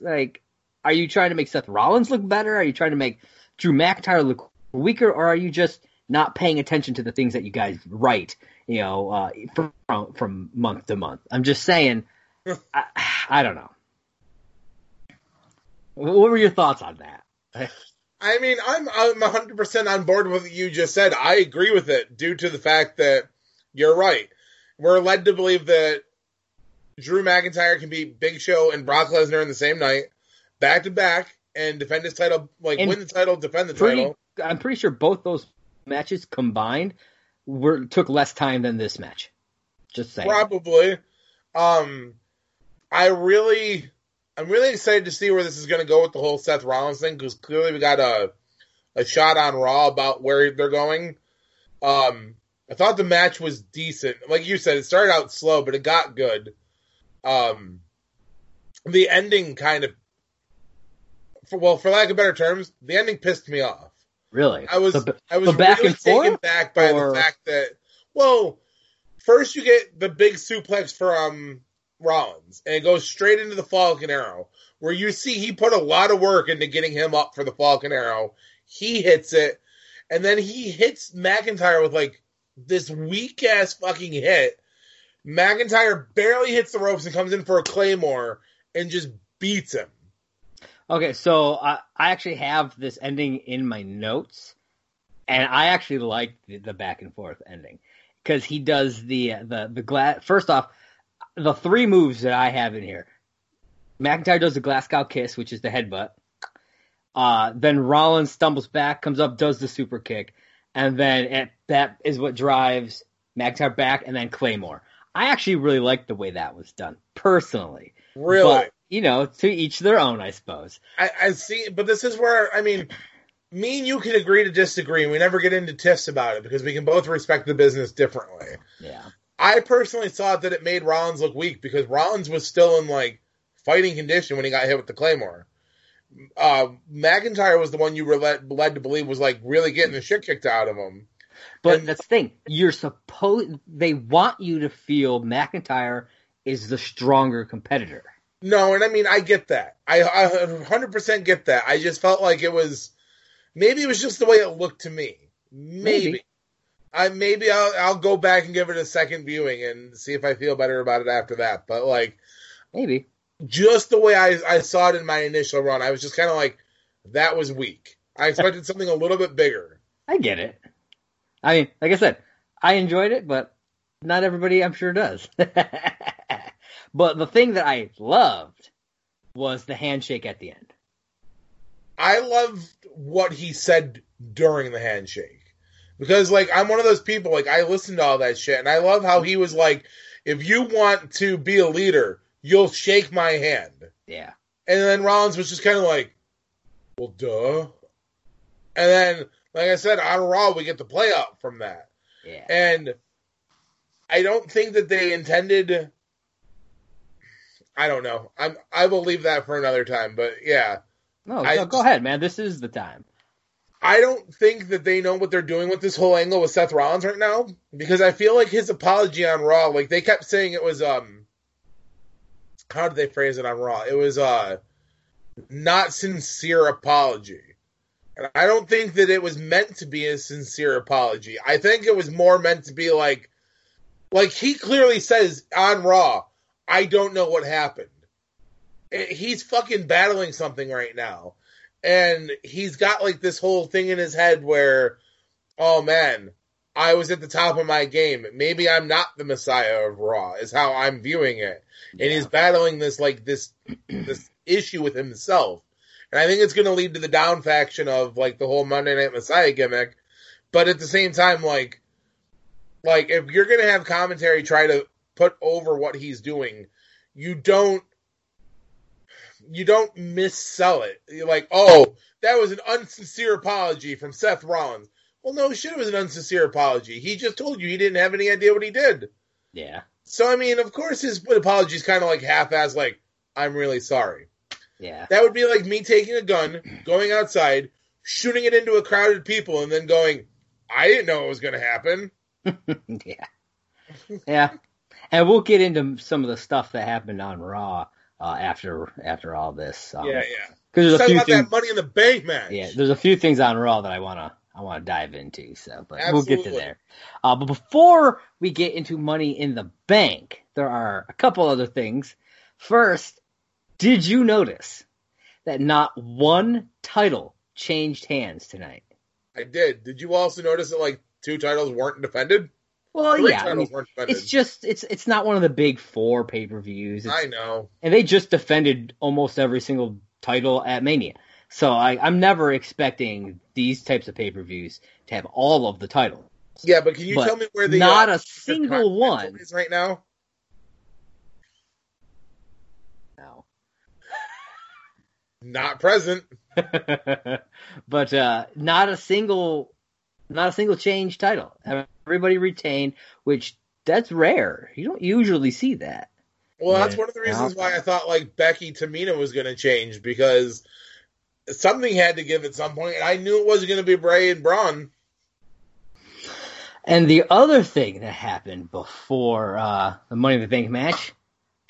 Like, are you trying to make Seth Rollins look better? Are you trying to make Drew McIntyre look weaker? Or are you just not paying attention to the things that you guys write, you know, uh, from, from month to month? I'm just saying, I, I don't know. What were your thoughts on that? I mean, I'm I'm one hundred percent on board with what you just said. I agree with it due to the fact that you're right. We're led to believe that Drew McIntyre can beat Big Show and Brock Lesnar in the same night, back to back, and defend his title, like and win the title, defend the pretty, title. I'm pretty sure both those matches combined were took less time than this match. Just saying. Probably. Um, I really... I'm really excited to see where this is going to go with the whole Seth Rollins thing, because clearly we got a a shot on Raw about where they're going. Um, I thought the match was decent. Like you said, it started out slow, but it got good. Um, the ending kind of, for, well, for lack of better terms, the ending pissed me off. Really? I was the, I was the back really taken back by or... the fact that, well, first you get the big suplex from Rollins, and it goes straight into the Falcon Arrow, where you see he put a lot of work into getting him up for the Falcon Arrow. He hits it, and then he hits McIntyre with like this weak ass fucking hit. McIntyre barely hits the ropes and comes in for a Claymore and just beats him. Okay, so I, I actually have this ending in my notes, and I actually like the, the back and forth ending, because he does the the the gla- first off. The three moves that I have in here. McIntyre does the Glasgow Kiss, which is the headbutt. Uh, then Rollins stumbles back, comes up, does the super kick. And then it, that is what drives McIntyre back, and then Claymore. I actually really liked the way that was done, personally. Really? But, you know, to each their own, I suppose. I, I see, but this is where, I mean, me and you can agree to disagree, and we never get into tiffs about it, because we can both respect the business differently. Yeah. I personally thought that it made Rollins look weak, because Rollins was still in, like, fighting condition when he got hit with the Claymore. Uh, McIntyre was the one you were led, led to believe was, like, really getting the shit kicked out of him. But and, that's the thing. You're supposed... They want you to feel McIntyre is the stronger competitor. No, and I mean, I get that. I, I one hundred percent get that. I just felt like it was... Maybe it was just the way it looked to me. Maybe. Maybe. I maybe I'll, I'll go back and give it a second viewing and see if I feel better about it after that. But like, maybe just the way I, I saw it in my initial run, I was just kind of like, that was weak. I expected something a little bit bigger. I get it. I mean, like I said, I enjoyed it, but not everybody I'm sure does. But the thing that I loved was the handshake at the end. I loved what he said during the handshake. Because, like, I'm one of those people, like, I listen to all that shit, and I love how he was like, if you want to be a leader, you'll shake my hand. Yeah. And then Rollins was just kind of like, well, duh. And then, like I said, on Raw, we get the play up from that. Yeah. And I don't think that they intended, I don't know. I'm, I will leave that for another time, but yeah. No, I, no, go ahead, man. This is the time. I don't think that they know what they're doing with this whole angle with Seth Rollins right now, because I feel like his apology on Raw, like they kept saying it was, um, how did they phrase it on Raw? It was uh, not sincere apology. And I don't think that it was meant to be a sincere apology. I think it was more meant to be like, like he clearly says on Raw, I don't know what happened. He's fucking battling something right now. And he's got, like, this whole thing in his head where, oh, man, I was at the top of my game. Maybe I'm not the Messiah of Raw, is how I'm viewing it. Yeah. And he's battling this, like, this this issue with himself. And I think it's going to lead to the down faction of, like, the whole Monday Night Messiah gimmick. But at the same time, like, like if you're going to have commentary try to put over what he's doing, you don't. You don't missell it. You're like, oh, that was an unsincere apology from Seth Rollins. Well, no shit, it was an unsincere apology. He just told you he didn't have any idea what he did. Yeah. So, I mean, of course his apology is kind of like half-assed, like, I'm really sorry. Yeah. That would be like me taking a gun, going outside, shooting it into a crowd of people, and then going, I didn't know it was going to happen. Yeah. Yeah. And we'll get into some of the stuff that happened on Raw uh, after after all this. Um, yeah, yeah. Because there's a few about things, that Money in the Bank match. Yeah, there's a few things on Raw that I wanna I wanna dive into. So, but Absolutely. We'll get to there. Uh, but before we get into Money in the Bank, there are a couple other things. First, did you notice that not one title changed hands tonight? I did. Did you also notice that like two titles weren't defended? Well, Three yeah, I mean, it's just it's it's not one of the big four pay-per-views. It's, I know, and they just defended almost every single title at Mania. So I, I'm never expecting these types of pay-per-views to have all of the titles. Yeah, but can you but tell me where the not uh, a single one is right now? No, not present. But uh, not a single, not a single change title. I mean, everybody retained, which that's rare. You don't usually see that. Well, that's one of the reasons why I thought like Becky Tamina was going to change, because something had to give at some point, and I knew it wasn't going to be Bray and Braun. And the other thing that happened before uh, the Money in the Bank match,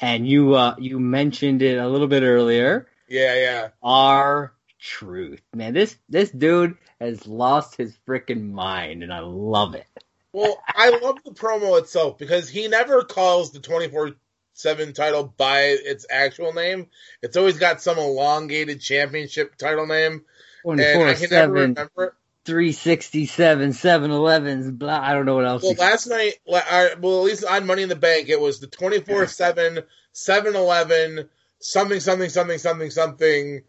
and you uh, you mentioned it a little bit earlier. Yeah, yeah. R-Truth, man, this this dude has lost his freaking mind, and I love it. Well, I love the promo itself, because he never calls the twenty-four seven title by its actual name. It's always got some elongated championship title name. And I can never remember it. three sixty-seven, seven elevens, blah, I don't know what else. Well, last night, well, at least on Money in the Bank, it was the twenty-four seven, seven eleven, something, something, something, something, something.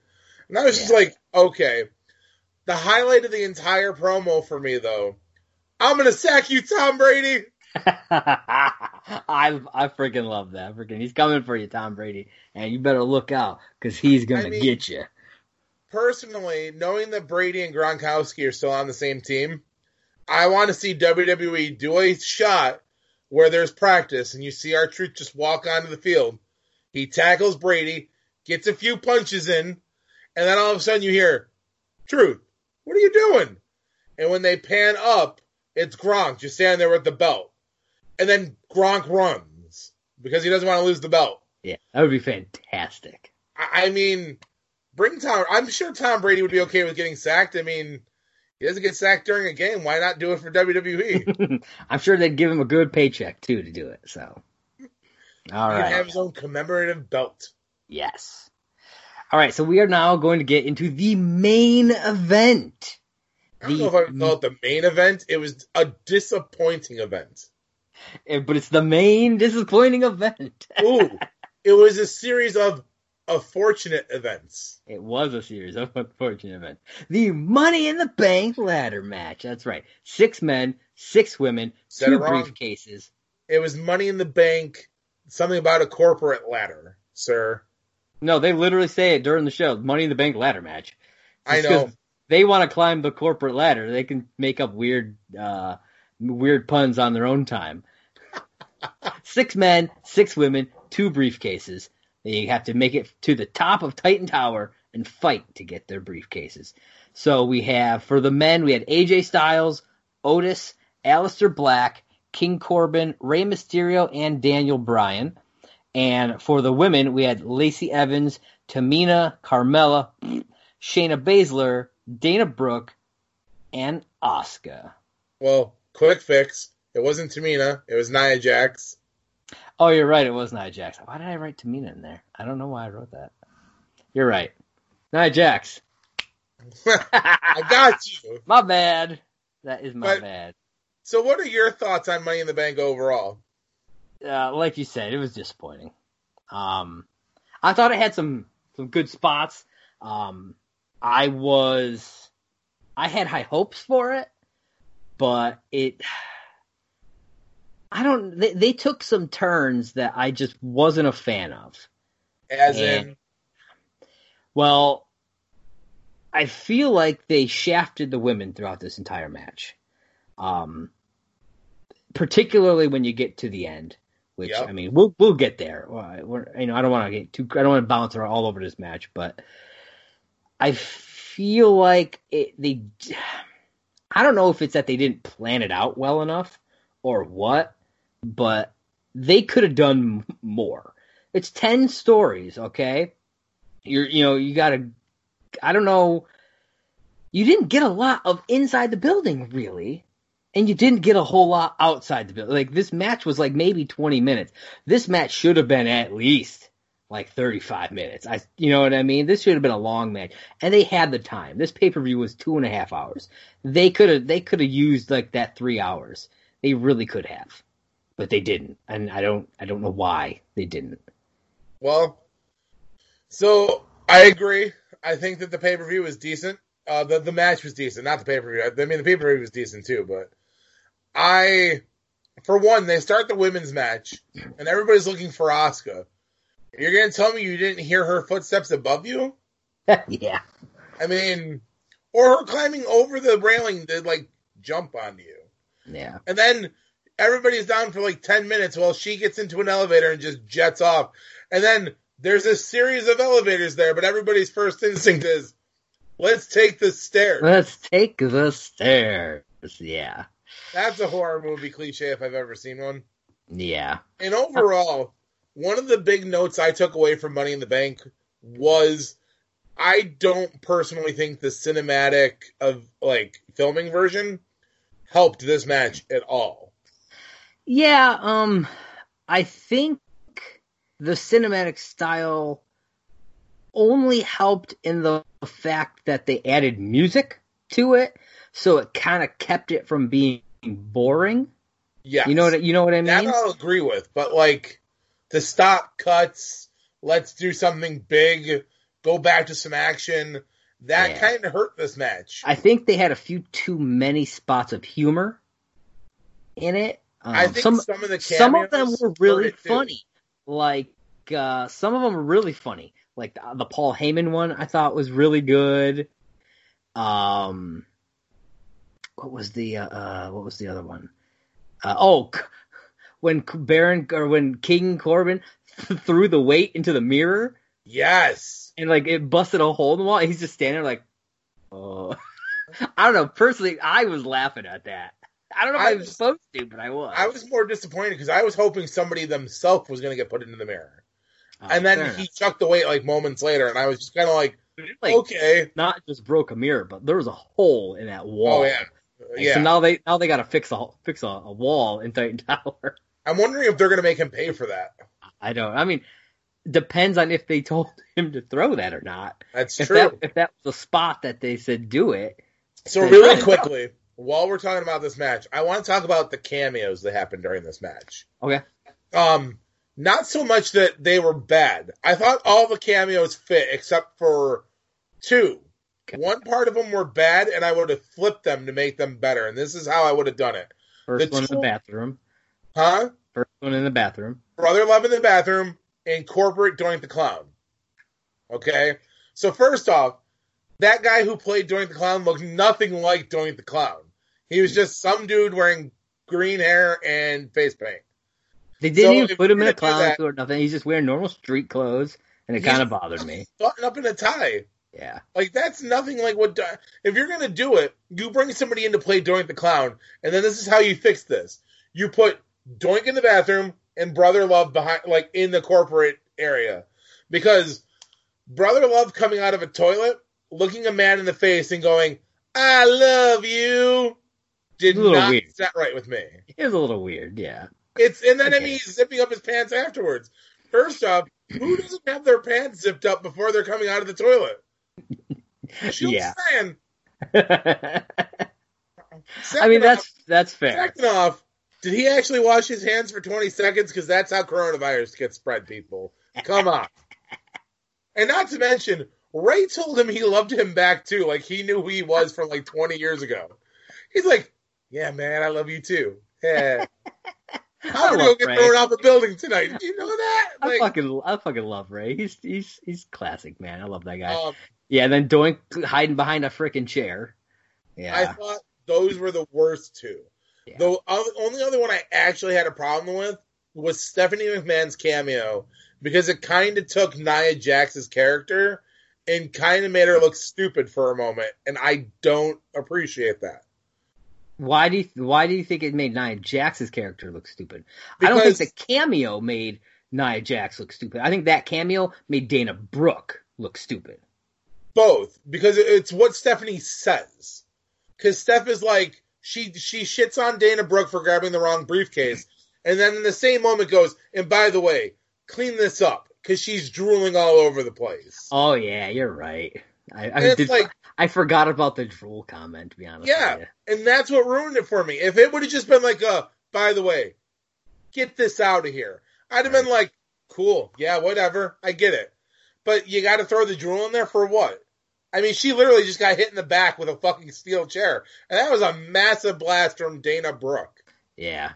And I was just like, okay. The highlight of the entire promo for me, though, I'm going to sack you, Tom Brady. I I freaking love that. Freaking, he's coming for you, Tom Brady. And you better look out, because he's going mean, to get you. Personally, knowing that Brady and Gronkowski are still on the same team, I want to see W W E do a shot where there's practice and you see R-Truth just walk onto the field. He tackles Brady, gets a few punches in, and then all of a sudden you hear, Truth, what are you doing? And when they pan up, it's Gronk just standing there with the belt. And then Gronk runs because he doesn't want to lose the belt. Yeah, that would be fantastic. I, I mean, bring Tom. I'm sure Tom Brady would be okay with getting sacked. I mean, he doesn't get sacked during a game. Why not do it for W W E? I'm sure they'd give him a good paycheck, too, to do it. So, all right. He'd have his own commemorative belt. Yes. All right, so we are now going to get into the main event. I don't the, know if I would call it the main event. It was a disappointing event. But it's the main disappointing event. Ooh, it was a series of unfortunate events. It was a series of unfortunate events. The Money in the Bank ladder match. That's right. Six men, six women, Said two it briefcases. It was Money in the Bank, something about a corporate ladder, sir. No, they literally say it during the show, Money in the Bank ladder match. Just I know. They want to climb the corporate ladder. They can make up weird uh, weird puns on their own time. Six men, six women, two briefcases. They have to make it to the top of Titan Tower and fight to get their briefcases. So we have, for the men, we had A J Styles, Otis, Aleister Black, King Corbin, Rey Mysterio, and Daniel Bryan. And for the women, we had Lacey Evans, Tamina, Carmella, Shayna Baszler, Dana Brooke, and Asuka. Well, quick fix. It wasn't Tamina. It was Nia Jax. Oh, you're right. It was Nia Jax. Why did I write Tamina in there? I don't know why I wrote that. You're right. Nia Jax. I got you. My bad. That is my but, bad. So what are your thoughts on Money in the Bank overall? Uh, like you said, it was disappointing. Um, I thought it had some, some good spots. Um, I was, I had high hopes for it, but it, I don't, they, they took some turns that I just wasn't a fan of. As and, in? Well, I feel like they shafted the women throughout this entire match. Um, particularly when you get to the end. Which yep. I mean, we'll we'll get there. We're, you know, I don't want to get too. I don't want to bounce all over this match, but I feel like it, they. I don't know if it's that they didn't plan it out well enough or what, but they could have done more. It's ten stories, okay? You're, you know, you got to, I don't know, you didn't get a lot of inside the building, really, and you didn't get a whole lot outside the building. Like, this match was, like, maybe twenty minutes. This match should have been at least, like, thirty-five minutes. I, you know what I mean? This should have been a long match, and they had the time. This pay-per-view was two and a half hours. They could have, they could have used, like, that three hours. They really could have, but they didn't, and I don't, I don't know why they didn't. Well, so I agree. I think that the pay-per-view was decent. Uh, the, the match was decent, not the pay-per-view. I mean, the pay-per-view was decent too, but I, for one, they start the women's match, and everybody's looking for Asuka. You're going to tell me you didn't hear her footsteps above you? Yeah. I mean, or her climbing over the railing to, like, jump onto you. Yeah. And then everybody's down for, like, ten minutes while she gets into an elevator and just jets off. And then there's a series of elevators there, but everybody's first instinct is, let's take the stairs. Let's take the stairs. Yeah. That's a horror movie cliche if I've ever seen one. Yeah. And overall, one of the big notes I took away from Money in the Bank was I don't personally think the cinematic of, like, filming version helped this match at all. Yeah. Um, I think the cinematic style only helped in the fact that they added music to it, so it kind of kept it from being boring. Yeah, you know what you know what I mean. That I'll agree with, but like the stop cuts, let's do something big, go back to some action. That yeah. kind of hurt this match. I think they had a few too many spots of humor in it. Um, I think some, some of the cameos some of them were really funny. Too. Like, uh, some of them are really funny. Like, the, the Paul Heyman one I thought was really good. Um, what was the, uh, uh what was the other one? Uh, oh, when Baron, or when King Corbin th- threw the weight into the mirror. Yes. And, like, it busted a hole in the wall. And he's just standing there like, oh. I don't know. Personally, I was laughing at that. I don't know if I, I was supposed to, but I was. I was more disappointed because I was hoping somebody themselves was going to get put into the mirror. Oh, and then he chucked the weight like moments later, and I was just kind of like, like, okay. Not just broke a mirror, but there was a hole in that wall. Oh, yeah. yeah. So now they now they got to fix, a, fix a, a wall in Titan Tower. I'm wondering if they're going to make him pay for that. I don't. I mean, depends on if they told him to throw that or not. That's if true. That, if that was the spot that they said do it. So really quickly, while we're talking about this match, I want to talk about the cameos that happened during this match. Okay. Um, not so much that they were bad. I thought all the cameos fit except for two. Okay. One part of them were bad, and I would have flipped them to make them better, and this is how I would have done it. First the one two... in the bathroom. Huh? First one in the bathroom. Brother Love in the bathroom and Corporate Doink the Clown. Okay? So first off, that guy who played Doink the Clown looked nothing like Doink the Clown. He was just some dude wearing green hair and face paint. They didn't so even put him in a clown suit or nothing. He's just wearing normal street clothes, and it kind of bothered me. Button up in a tie. Yeah. Like, that's nothing like what... If you're going to do it, you bring somebody in to play Doink the Clown, and then this is how you fix this. You put Doink in the bathroom and Brother Love behind, like, in the corporate area. Because Brother Love coming out of a toilet, looking a man in the face and going, I love you, did not weird. Set right with me. It was a little weird, yeah. It's And then, okay. I mean, he's zipping up his pants afterwards. First off, who doesn't have their pants zipped up before they're coming out of the toilet? She'll yeah. saying. I mean, that's, off, that's fair. Second off, did he actually wash his hands for twenty seconds? Because that's how coronavirus gets spread, people. Come on. And not to mention, Ray told him he loved him back, too. Like, he knew who he was from, like, twenty years ago. He's like, yeah, man, I love you, too. Yeah. I'm going to get thrown off a building tonight. Did you know that? Like, I, fucking, I fucking love Ray. He's he's he's classic, man. I love that guy. Um, yeah, and then Doink hiding behind a freaking chair. Yeah, I thought those were the worst two. Yeah. The other, only other one I actually had a problem with was Stephanie McMahon's cameo, because it kind of took Nia Jax's character and kind of made her look stupid for a moment, and I don't appreciate that. Why do you, why do you think it made Nia Jax's character look stupid? Because I don't think the cameo made Nia Jax look stupid. I think that cameo made Dana Brooke look stupid. Both, because it's what Stephanie says. Because Steph is like, she she shits on Dana Brooke for grabbing the wrong briefcase, and then in the same moment goes, and by the way, clean this up, because she's drooling all over the place. Oh yeah, you're right. I, I, did, like, I forgot about the drool comment, to be honest yeah, with you. And that's what ruined it for me. If it would have just been like, uh, by the way, get this out of here, I'd have right. been like, cool, yeah, whatever, I get it. But you got to throw the drool in there for what? I mean, she literally just got hit in the back with a fucking steel chair. And that was a massive blast from Dana Brooke. Yeah.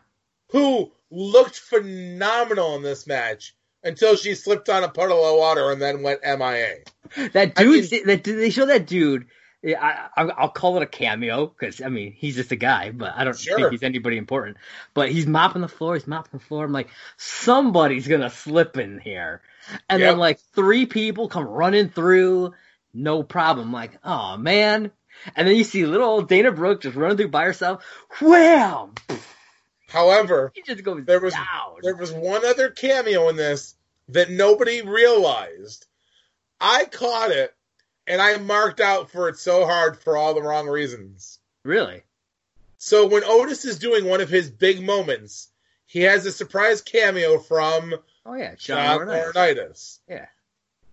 Who looked phenomenal in this match until she slipped on a puddle of water and then went M I A. That dude, I mean, that, they show that dude, I, I'll call it a cameo because, I mean, he's just a guy, but I don't sure. think he's anybody important. But he's mopping the floor, he's mopping the floor. I'm like, somebody's going to slip in here. And yep. then, like, three people come running through. No problem. Like, oh man. And then you see little old Dana Brooke just running through by herself. Wham! However, she just goes there was, down. There was one other cameo in this that nobody realized. I caught it, and I marked out for it so hard for all the wrong reasons. Really? So when Otis is doing one of his big moments, he has a surprise cameo from oh yeah, John Laurinaitis. Yeah.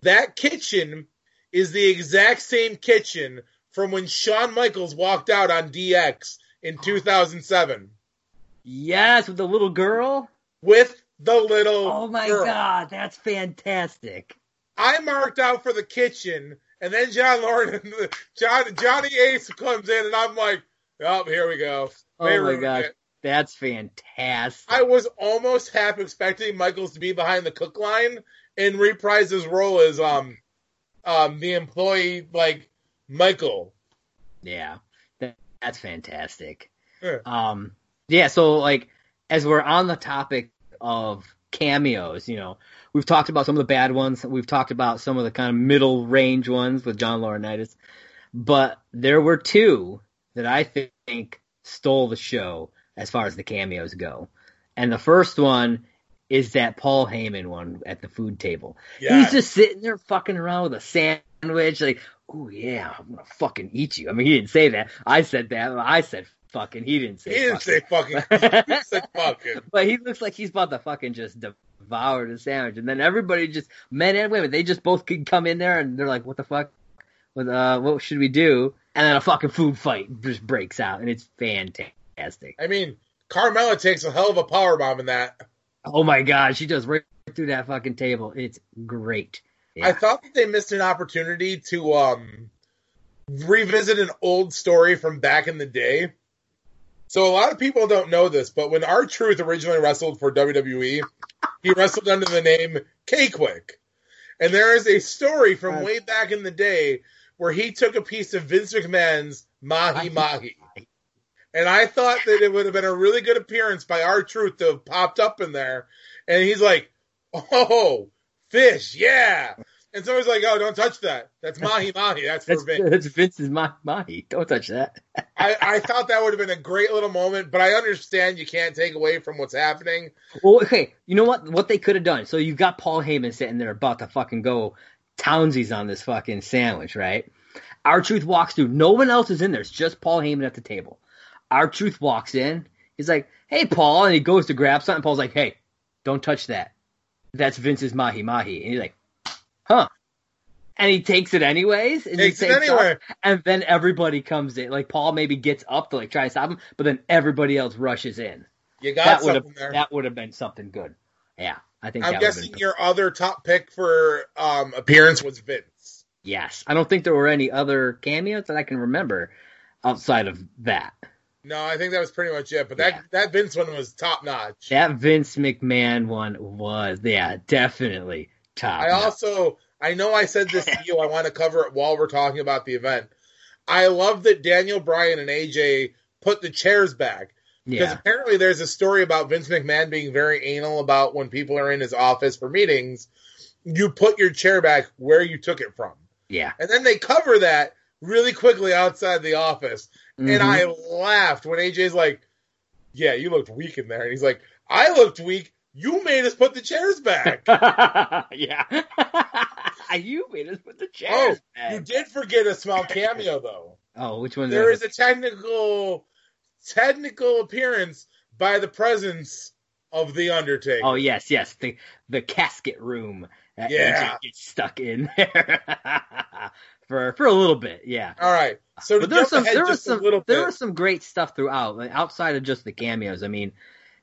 That kitchen is the exact same kitchen from when Shawn Michaels walked out on D X in two thousand seven. Yes, with the little girl? With the little girl. Oh my girl. God, that's fantastic. I marked out for the kitchen, and then John Lauren, John, Johnny Ace comes in, and I'm like, oh, here we go. They oh my God, it. That's fantastic. I was almost half expecting Michaels to be behind the cook line and reprise his role as, um, Um, the employee, like, Michael. Yeah, that, that's fantastic. Yeah. Um, yeah, so, like, as we're on the topic of cameos, you know, we've talked about some of the bad ones. We've talked about some of the kind of middle-range ones with John Laurinaitis. But there were two that I think stole the show as far as the cameos go. And the first one is that Paul Heyman one at the food table. Yeah. He's just sitting there fucking around with a sandwich, like, oh yeah, I'm gonna fucking eat you. I mean, he didn't say that. I said that. I said fucking. He didn't say He didn't fucking. say fucking. He said fucking. But he looks like he's about to fucking just devour the sandwich. And then everybody just, men and women, they just both could come in there and they're like, what the fuck? What, uh, what should we do? And then a fucking food fight just breaks out and it's fantastic. I mean, Carmella takes a hell of a powerbomb in that. Oh my God, she does right through that fucking table. It's great. Yeah. I thought that they missed an opportunity to um, revisit an old story from back in the day. So a lot of people don't know this, but when R-Truth originally wrestled for W W E, he wrestled under the name K-Quick. And there is a story from way back in the day where he took a piece of Vince McMahon's Mahi Mahi. And I thought that it would have been a really good appearance by R-Truth to have popped up in there. And he's like, oh, fish, yeah. And somebody's like, oh, don't touch that. That's Mahi Mahi. That's for that's, Vince. That's Vince's Mahi Mahi. Don't touch that. I, I thought that would have been a great little moment, but I understand you can't take away from what's happening. Well, okay, you know what? What they could have done. So you've got Paul Heyman sitting there about to fucking go townsies on this fucking sandwich, right? R-Truth walks through. No one else is in there. It's just Paul Heyman at the table. R-Truth walks in. He's like, hey, Paul. And he goes to grab something. Paul's like, hey, don't touch that. That's Vince's Mahi Mahi. And he's like, huh. And he takes it anyways. And takes he takes it anyway. Off, and then everybody comes in. Like, Paul maybe gets up to, like, try to stop him. But then everybody else rushes in. You got that something there. That would have been something good. Yeah. I think I'm that guessing been your other top pick for um, appearance was Vince. Yes. I don't think there were any other cameos that I can remember outside of that. No, I think that was pretty much it. But that, yeah. that Vince one was top-notch. That Vince McMahon one was, yeah, definitely top-notch. I also, I know I said this to you. I want to cover it while we're talking about the event. I love that Daniel Bryan and A J put the chairs back. Because yeah. apparently there's a story about Vince McMahon being very anal about when people are in his office for meetings, you put your chair back where you took it from. Yeah. And then they cover that really quickly outside the office. Mm-hmm. And I laughed when A J's like, yeah, you looked weak in there. And he's like, I looked weak. You made us put the chairs back. Yeah. You made us put the chairs oh, back. You did forget a small cameo, though. Oh, which one? There is a technical technical appearance by the presence of The Undertaker. Oh, yes, yes. The, the casket room that yeah. A J gets stuck in there. For for a little bit, yeah. All right. So but there was some there was some there was some great stuff throughout, like outside of just the cameos. I mean,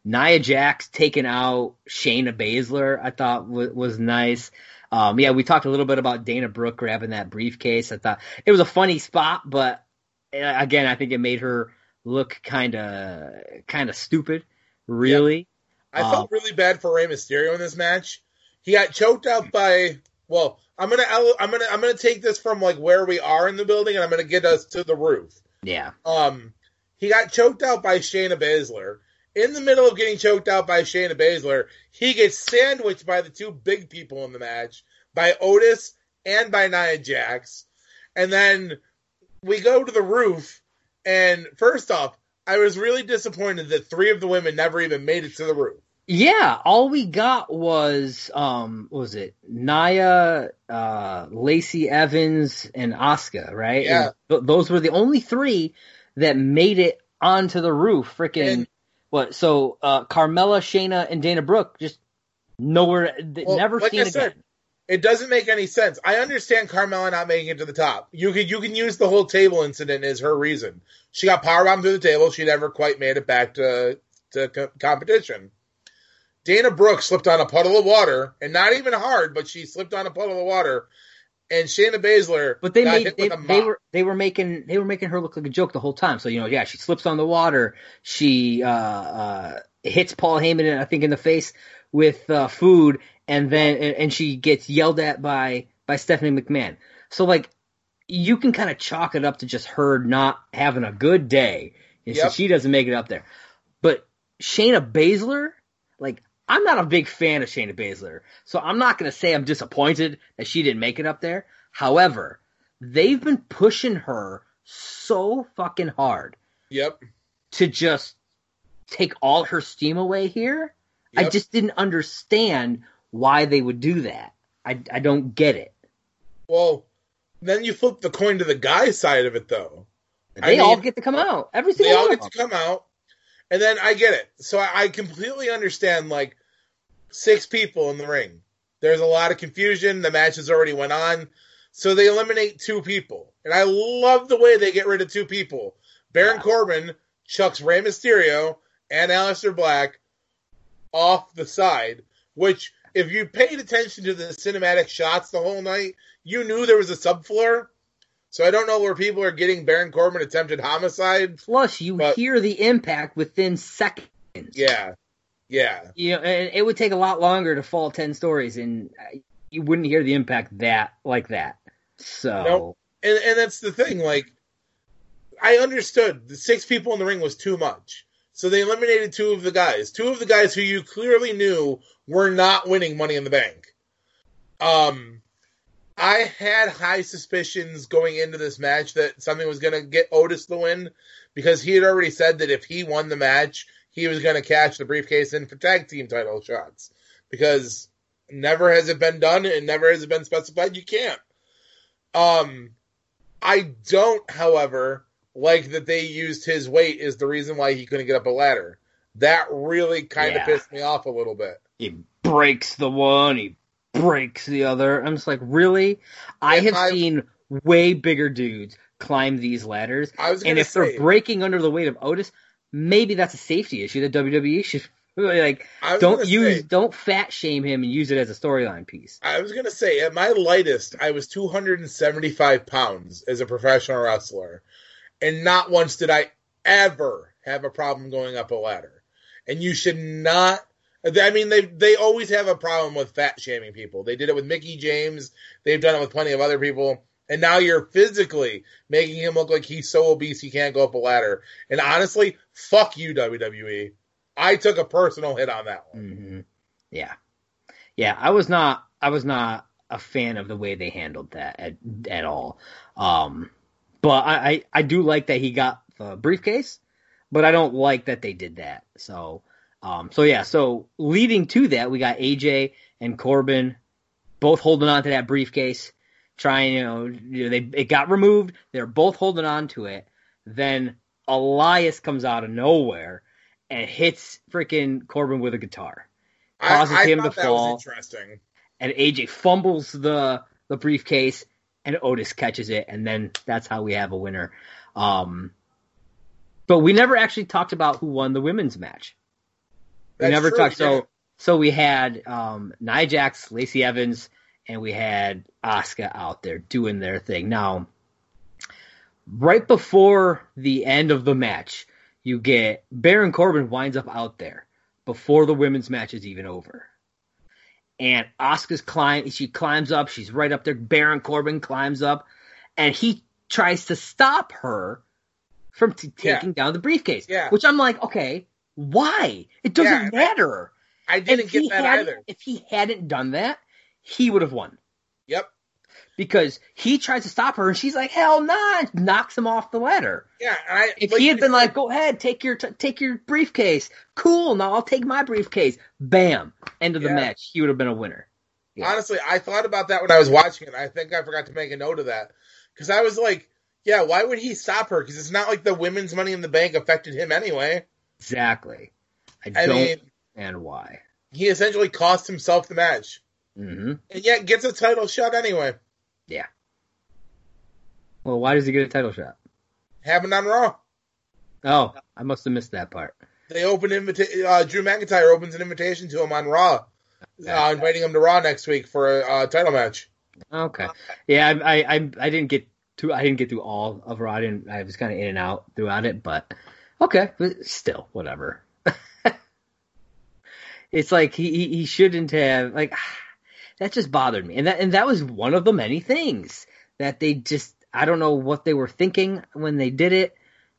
Nia Jax taking out Shayna Baszler, I thought w- was nice. Um, yeah, we talked a little bit about Dana Brooke grabbing that briefcase. I thought it was a funny spot, but again, I think it made her look kind of kind of stupid. Really, yeah. I um, felt really bad for Rey Mysterio in this match. He got choked out by. Well, I'm gonna I'm gonna I'm gonna take this from like where we are in the building, and I'm gonna get us to the roof. Yeah. Um, he got choked out by Shayna Baszler. In the middle of getting choked out by Shayna Baszler, he gets sandwiched by the two big people in the match, by Otis and by Nia Jax. And then we go to the roof, and first off, I was really disappointed that three of the women never even made it to the roof. Yeah, all we got was, um, what was it, Nia, uh, Lacey Evans, and Asuka, right? Yeah. Th- those were the only three that made it onto the roof, freaking... And- What so uh, Carmella, Shayna, and Dana Brooke just nowhere, well, never like seen I again. Said, it doesn't make any sense. I understand Carmella not making it to the top. You can you can use the whole table incident as her reason. She got powerbombed through the table. She never quite made it back to to co- competition. Dana Brooke slipped on a puddle of water, and not even hard, but she slipped on a puddle of water. And Shayna Baszler, but they made they, they were they were making they were making her look like a joke the whole time. So you know, yeah, she slips on the water, she uh, uh, hits Paul Heyman, I think, in the face with uh, food, and then and, and she gets yelled at by by Stephanie McMahon. So like, you can kind of chalk it up to just her not having a good day, and yep. so she doesn't make it up there. But Shayna Baszler, like. I'm not a big fan of Shayna Baszler, so I'm not going to say I'm disappointed that she didn't make it up there. However, they've been pushing her so fucking hard. Yep. To just take all her steam away here. Yep. I just didn't understand why they would do that. I, I don't get it. Well, then you flip the coin to the guy side of it, though. They I all mean, get to come out. Every single one of them. They all get to come out. And then I get it. So I, I completely understand, like, six people in the ring. There's a lot of confusion. The match has already went on. So they eliminate two people. And I love the way they get rid of two people. Baron wow. Corbin chucks Rey Mysterio and Aleister Black off the side, which if you paid attention to the cinematic shots the whole night, you knew there was a subfloor. So I don't know where people are getting Baron Corbin attempted homicide. Plus, you but, hear the impact within seconds. Yeah, yeah. You know, and it would take a lot longer to fall ten stories, and you wouldn't hear the impact that like that. So, nope. and and that's the thing. Like, I understood the six people in the ring was too much, so they eliminated two of the guys, two of the guys who you clearly knew were not winning Money in the Bank. Um. I had high suspicions going into this match that something was going to get Otis the win because he had already said that if he won the match, he was going to cash the briefcase in for tag team title shots because never has it been done and never has it been specified. You can't. Um, I don't, however, like that they used his weight as the reason why he couldn't get up a ladder. That really kind of yeah. pissed me off a little bit. He breaks the one. He breaks the other. I'm just like, really? I if have I, seen way bigger dudes climb these ladders. I was and if say, they're breaking under the weight of Otis, maybe that's a safety issue that W W E should like don't use say, don't fat shame him and use it as a storyline piece. I was gonna say at my lightest I was two hundred seventy-five pounds as a professional wrestler, and not once did I ever have a problem going up a ladder. And you should not I mean, they they always have a problem with fat-shaming people. They did it with Mickey James. They've done it with plenty of other people. And now you're physically making him look like he's so obese he can't go up a ladder. And honestly, fuck you, W W E. I took a personal hit on that one. Mm-hmm. Yeah. Yeah, I was not I was not a fan of the way they handled that at, at all. Um, but I, I, I do like that he got uh, briefcase, but I don't like that they did that. So, um, so yeah, so leading to that, we got A J and Corbin both holding on to that briefcase, trying, you know, you know they it got removed. They're both holding on to it. Then Elias comes out of nowhere and hits freaking Corbin with a guitar, causes I, I him to that fall. Was interesting. And A J fumbles the the briefcase, and Otis catches it, and then that's how we have a winner. Um, but we never actually talked about who won the women's match. We that's never true, talked. So, so we had um, Nia Jax, Lacey Evans, and we had Asuka out there doing their thing. Now, right before the end of the match, you get Baron Corbin winds up out there before the women's match is even over. And Asuka's climb, she climbs up. She's right up there. Baron Corbin climbs up, and he tries to stop her from t- taking yeah. down the briefcase. Yeah. Which I'm like, okay, why? It doesn't yeah. matter. I didn't get that either. If he hadn't done that, he would have won. Yep. Because he tries to stop her, and she's like, "Hell nah!" Knocks him off the ladder. Yeah. I, if like, he had been like, "Go ahead, take your t- take your briefcase," cool. Now I'll take my briefcase. Bam! End of yeah. the match. He would have been a winner. Yeah. Honestly, I thought about that when I was watching it. I think I forgot to make a note of that because I was like, "Yeah, why would he stop her?" Because it's not like the women's Money in the Bank affected him anyway. Exactly. I, I don't mean, understand why he essentially cost himself the match, mm-hmm. and yet gets a title shot anyway. Yeah. Well, why does he get a title shot? Happened on Raw. Oh, I must have missed that part. They opened invita- uh, Drew McIntyre opens an invitation to him on Raw, okay. uh, inviting him to Raw next week for a uh, title match. Okay. Yeah, I, I, I, I didn't get to, I didn't get through all of Raw. I, didn't, I was kind of in and out throughout it, but okay, but still, whatever. It's like he, he shouldn't have like. That just bothered me. And that and that was one of the many things that they just – I don't know what they were thinking when they did it.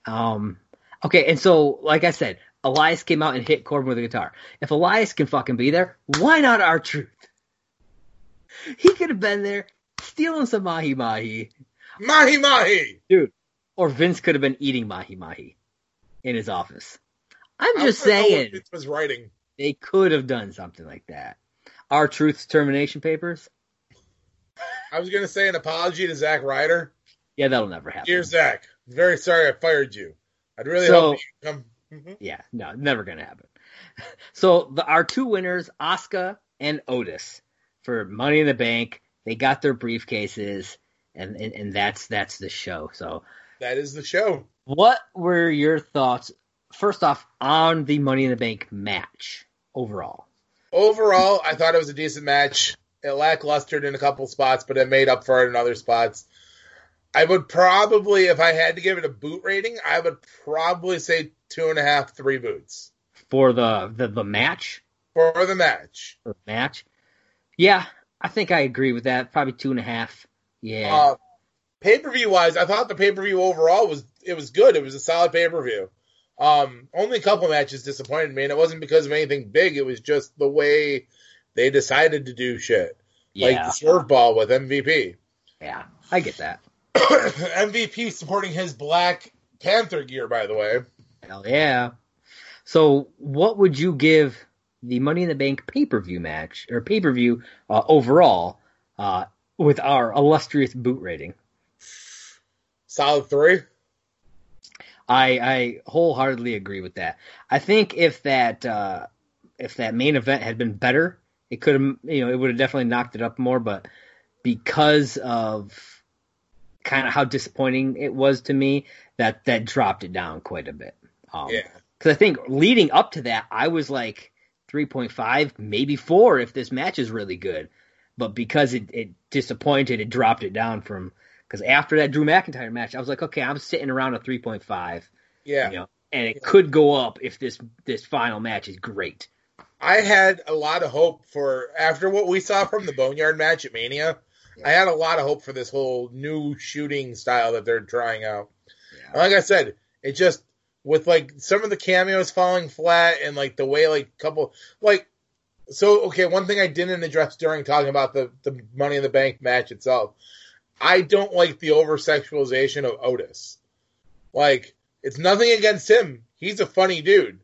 Um, okay, and so, like I said, Elias came out and hit Corbin with a guitar. If Elias can fucking be there, why not R-Truth? He could have been there stealing some mahi-mahi. Mahi-mahi! Dude, or Vince could have been eating mahi-mahi in his office. I'm just saying. Vince was writing. They could have done something like that. R-Truth's termination papers. I was going to say an apology to Zack Ryder. Yeah, that'll never happen. Dear Zack, I'm very sorry I fired you. I'd really so, hope you come. Mm-hmm. Yeah, no, never going to happen. So the, our two winners, Asuka and Otis, for Money in the Bank. They got their briefcases, and, and, and that's that's the show. So that is the show. What were your thoughts, first off, on the Money in the Bank match overall? Overall, I thought it was a decent match. It lacklustered in a couple spots, but it made up for it in other spots. I would probably, if I had to give it a boot rating, I would probably say two and a half, three boots. For the, the, the match? For the match. For the match? Yeah, I think I agree with that. Probably two and a half. Yeah. Uh, pay-per-view-wise, I thought the pay-per-view overall was it was good. It was a solid pay-per-view. Um, only a couple matches disappointed me, and it wasn't because of anything big. It was just the way they decided to do shit. Yeah. Like the swerve ball with M V P. Yeah, I get that. M V P supporting his Black Panther gear, by the way. Hell yeah. So what would you give the Money in the Bank pay-per-view match, or pay-per-view uh, overall, uh, with our illustrious boot rating? Solid three. I, I wholeheartedly agree with that. I think if that uh, if that main event had been better, it could have you know it would have definitely knocked it up more. But because of kind of how disappointing it was to me, that that dropped it down quite a bit. Um, yeah. Because I think leading up to that, I was like three point five, maybe four, if this match is really good. But because it, it disappointed, it dropped it down from. Because after that Drew McIntyre match, I was like, okay, I'm sitting around a three point five. Yeah. You know, and it yeah. could go up if this, this final match is great. I had a lot of hope for, after what we saw from the Boneyard match at Mania, yeah. I had a lot of hope for this whole new shooting style that they're trying out. Yeah. Like I said, it just, with like some of the cameos falling flat and like the way like couple, like, so, okay, one thing I didn't address during talking about the, the Money in the Bank match itself. I don't like the over-sexualization of Otis. Like, It's nothing against him. He's a funny dude.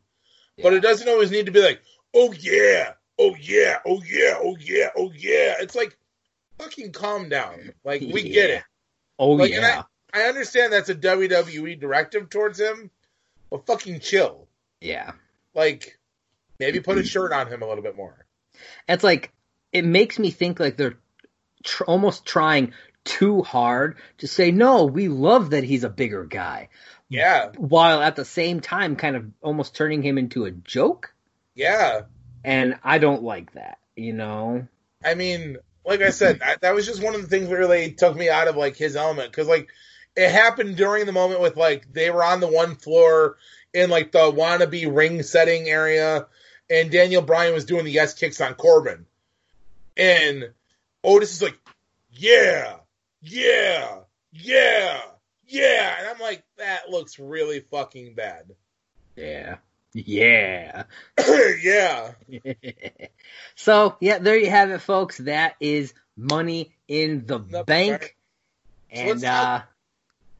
Yeah. But it doesn't always need to be like, oh, yeah, oh, yeah, oh, yeah, oh, yeah, oh, yeah. It's like, fucking calm down. Like, we yeah. get it. Oh, like, yeah. I, I understand that's a W W E directive towards him, but fucking chill. Yeah. Like, maybe put a shirt on him a little bit more. It's like, it makes me think like they're tr- almost trying too hard to say, no, we love that he's a bigger guy. Yeah. While at the same time kind of almost turning him into a joke. Yeah. And I don't like that, you know? I mean, like I said, I, that was just one of the things that really took me out of, like, his element. Because, like, it happened during the moment with, like, they were on the one floor in, like, the wannabe ring setting area. And Daniel Bryan was doing the yes kicks on Corbin. And Otis is like, yeah, yeah, yeah, yeah. And I'm like, that looks really fucking bad. Yeah. Yeah. Yeah. So, yeah, there you have it, folks. That is Money in the That's Bank. Right. So and, let's uh...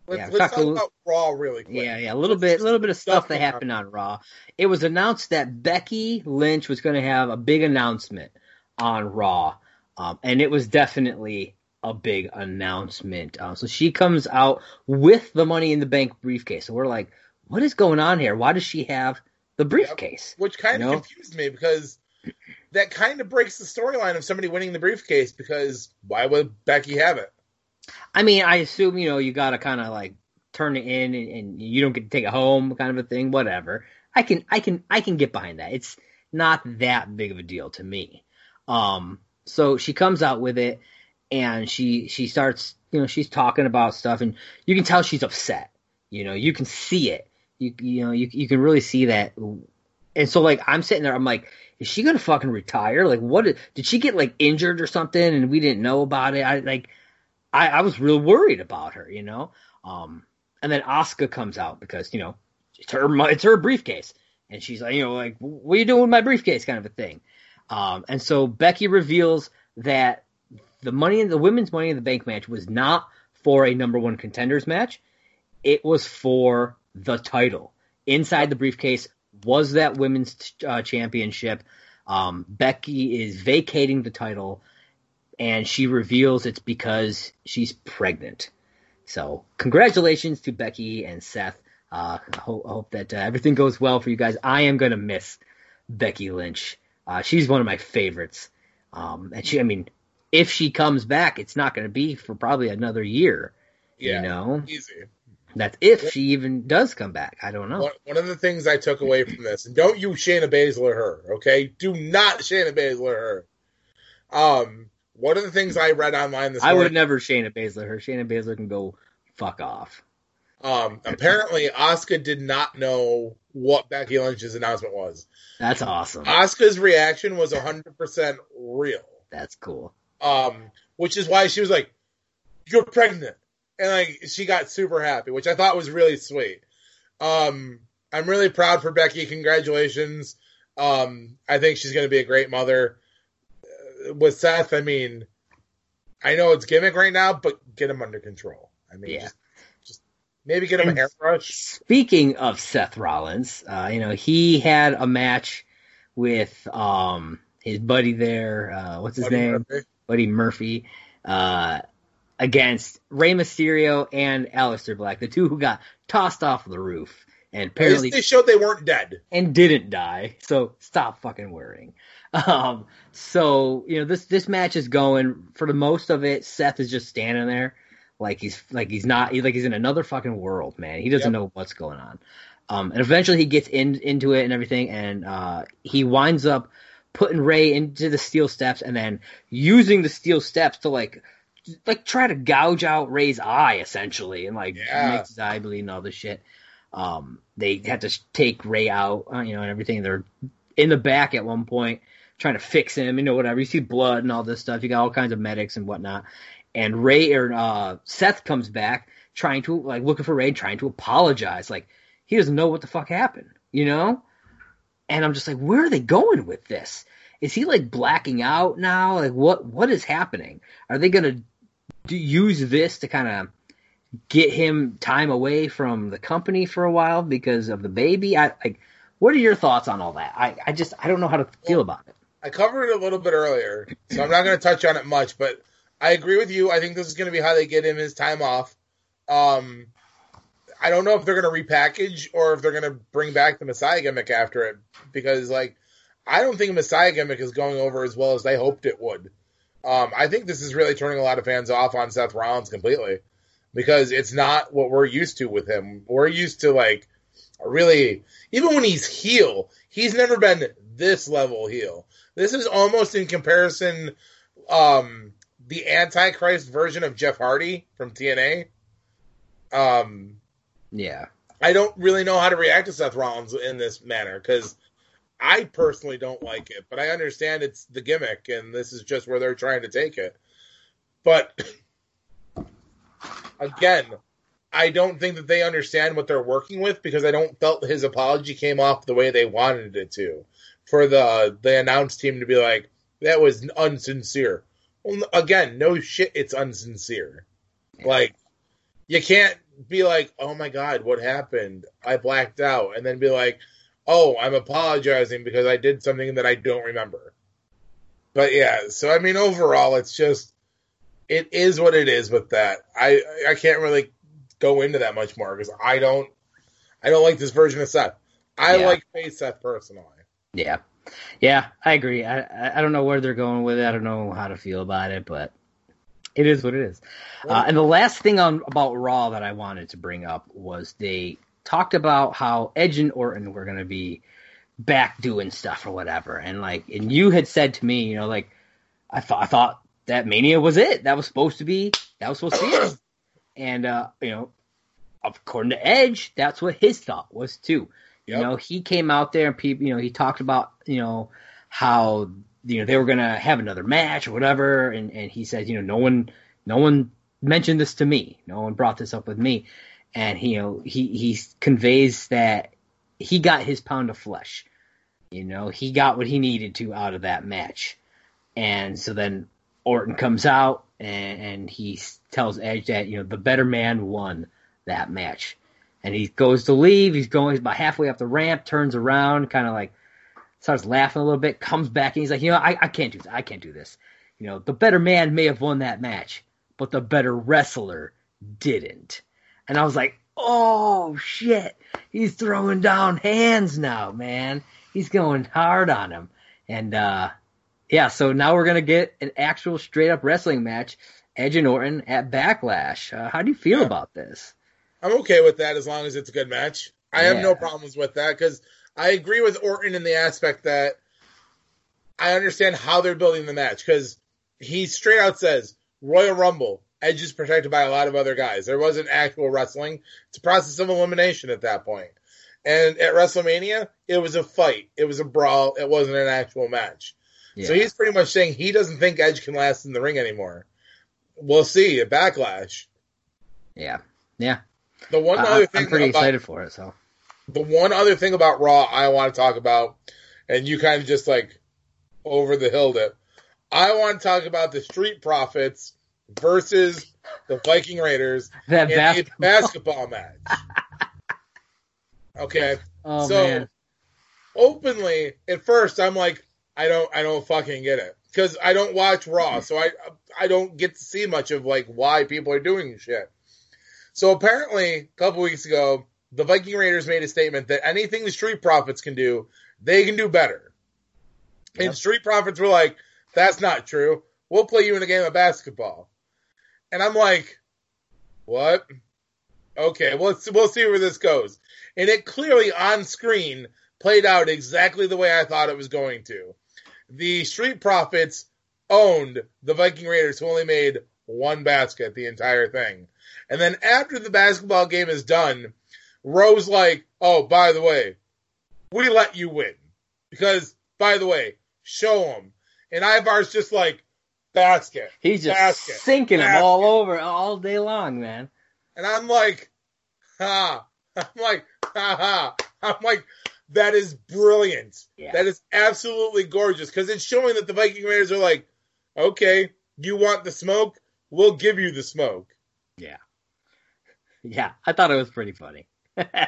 Let's, yeah, let's talk little, about Raw really quick. Yeah, yeah, a little let's bit, little bit of stuff, stuff that happened on Raw. It was announced that Becky Lynch was going to have a big announcement on Raw, um, and it was definitely a big announcement. Uh, so she comes out with the Money in the Bank briefcase. So we're like, what is going on here? Why does she have the briefcase? Yeah, which kind you of know? confused me because that kind of breaks the storyline of somebody winning the briefcase. Because why would Becky have it? I mean, I assume, you know, you got to kind of like turn it in and, and you don't get to take it home kind of a thing, whatever. I can I can, I can get behind that. It's not that big of a deal to me. Um, so she comes out with it and she she starts, you know, she's talking about stuff and you can tell she's upset. You know, you can see it. You you know, you you can really see that. And so, like, I'm sitting there, I'm like, is she going to fucking retire? Like, what is, did she get, like, injured or something and we didn't know about it? I like... I, I was real worried about her, you know? Um, and then Asuka comes out because, you know, it's her it's her briefcase. And she's like, you know, like, what are you doing with my briefcase kind of a thing? Um, and so Becky reveals that the money in the women's Money in the Bank match was not for a number one contenders match. It was for the title. Inside the briefcase was that women's uh, championship. Um, Becky is vacating the title. And she reveals it's because she's pregnant. So congratulations to Becky and Seth. Uh, I, hope, I hope that uh, everything goes well for you guys. I am going to miss Becky Lynch. Uh, she's one of my favorites. Um, and she, I mean, if she comes back, it's not going to be for probably another year. Yeah, you know? Easy. That's if she even does come back. I don't know. One, one of the things I took away from this, and don't you Shayna Baszler her, okay? Do not Shayna Baszler her. Um... One of the things I read online this I morning... I would never Shayna Baszler her. Shayna Baszler can go fuck off. Um, apparently, Asuka did not know what Becky Lynch's announcement was. That's awesome. Asuka's reaction was one hundred percent real. That's cool. Um, which is why she was like, you're pregnant. And like she got super happy, which I thought was really sweet. Um, I'm really proud for Becky. Congratulations. Um, I think she's going to be a great mother. With Seth, I mean, I know it's gimmick right now, but get him under control. I mean, yeah. just, just maybe get him and an airbrush. Speaking of Seth Rollins, uh, you know, he had a match with um, his buddy there. Uh, what's his buddy name? Murphy. Buddy Murphy. Uh, against Rey Mysterio and Aleister Black, the two who got tossed off the roof. And apparently they showed they weren't dead and didn't die. So stop fucking worrying. Um, so, you know, this, this match is going for the most of it. Seth is just standing there like he's like he's not like he's in another fucking world, man. He doesn't yep. know what's going on. Um, and eventually he gets in, into it and everything. And uh, he winds up putting Rey into the steel steps and then using the steel steps to like like try to gouge out Rey's eye, essentially. And like yeah. makes his eye bleed and all this shit. Um, they had to take Rey out, you know, and everything. They're in the back at one point trying to fix him, you know, whatever. You see blood and all this stuff. You got all kinds of medics and whatnot. And Rey or uh, Seth comes back trying to like looking for Rey, trying to apologize. Like he doesn't know what the fuck happened, you know. And I'm just like, where are they going with this? Is he like blacking out now? Like what what is happening? Are they gonna do, use this to kind of get him time away from the company for a while because of the baby. I, I what are your thoughts on all that? I, I just I don't know how to feel about it. I covered it a little bit earlier, so I'm not going to touch on it much, but I agree with you. I think this is going to be how they get him his time off. Um, I don't know if they're going to repackage or if they're going to bring back the Messiah gimmick after it, because like I don't think Messiah gimmick is going over as well as they hoped it would. Um, I think this is really turning a lot of fans off on Seth Rollins completely, because it's not what we're used to with him. We're used to, like, really, even when he's heel, he's never been this level heel. This is almost in comparison, um, the Antichrist version of Jeff Hardy from T N A. Um, yeah. I don't really know how to react to Seth Rollins in this manner, because I personally don't like it, but I understand it's the gimmick, and this is just where they're trying to take it. But again, I don't think that they understand what they're working with, because I don't felt his apology came off the way they wanted it to, for the the announce team to be like, that was unsincere. Well, again, no shit, it's unsincere. Like, you can't be like, oh my God, what happened? I blacked out, and then be like, oh, I'm apologizing because I did something that I don't remember. But yeah, so I mean, overall, it's just, it is what it is with that. I I can't really go into that much more because I don't, I don't like this version of Seth. I yeah. like face Seth personally. Yeah, yeah, I agree. I I don't know where they're going with it. I don't know how to feel about it, but it is what it is. Well, uh, and the last thing on about Raw that I wanted to bring up was they talked about how Edge and Orton were going to be back doing stuff or whatever. And like, and you had said to me, you know, like, I thought, I thought that Mania was it. That was supposed to be, that was supposed to be it. And, uh, you know, according to Edge, that's what his thought was too. Yep. You know, he came out there and people, you know, he talked about, you know, how, you know, they were going to have another match or whatever. And, and he said, you know, no one, no one mentioned this to me. No one brought this up with me. And he, you know, he he conveys that he got his pound of flesh. You know, he got what he needed to out of that match. And so then Orton comes out and, and he tells Edge that, you know, the better man won that match. And he goes to leave. He's going he's about halfway up the ramp, turns around, kind of like starts laughing a little bit, comes back, and he's like, you know, I, I can't do this. I can't do this. You know, the better man may have won that match, but the better wrestler didn't. And I was like, oh, shit. He's throwing down hands now, man. He's going hard on him. And, uh, yeah, so now we're going to get an actual straight-up wrestling match, Edge and Orton at Backlash. Uh, how do you feel yeah. about this? I'm okay with that as long as it's a good match. I yeah. have no problems with that because I agree with Orton in the aspect that I understand how they're building the match because he straight out says, Royal Rumble. Edge is protected by a lot of other guys. There wasn't actual wrestling. It's a process of elimination at that point. And at WrestleMania, it was a fight. It was a brawl. It wasn't an actual match. Yeah. So he's pretty much saying he doesn't think Edge can last in the ring anymore. We'll see at Backlash. Yeah. Yeah. The one uh, other thing I'm pretty about, excited for it, so. The one other thing about Raw I want to talk about, and you kind of just like over the hill dip, I want to talk about the Street Profits versus the Viking Raiders that in basketball. a basketball match. Okay. Oh, so man. Openly, at first I'm like, I don't I don't fucking get it. Because I don't watch Raw, so I I don't get to see much of like why people are doing shit. So apparently, a couple weeks ago, the Viking Raiders made a statement that anything the Street Profits can do, they can do better. Yep. And Street Profits were like, that's not true. We'll play you in a game of basketball. And I'm like, what? Okay, we'll, we'll see where this goes. And it clearly, on screen, played out exactly the way I thought it was going to. The Street Profits owned the Viking Raiders, who only made one basket the entire thing. And then after the basketball game is done, Rowe's like, oh, by the way, we let you win. Because, by the way, show them. And Ivar's just like, basket. He's just basket, sinking basket. Them all over all day long, man. And I'm like, ha. I'm like, ha ha. I'm like, that is brilliant. Yeah. That is absolutely gorgeous. Because it's showing that the Viking Raiders are like, okay, you want the smoke? We'll give you the smoke. Yeah. Yeah, I thought it was pretty funny. I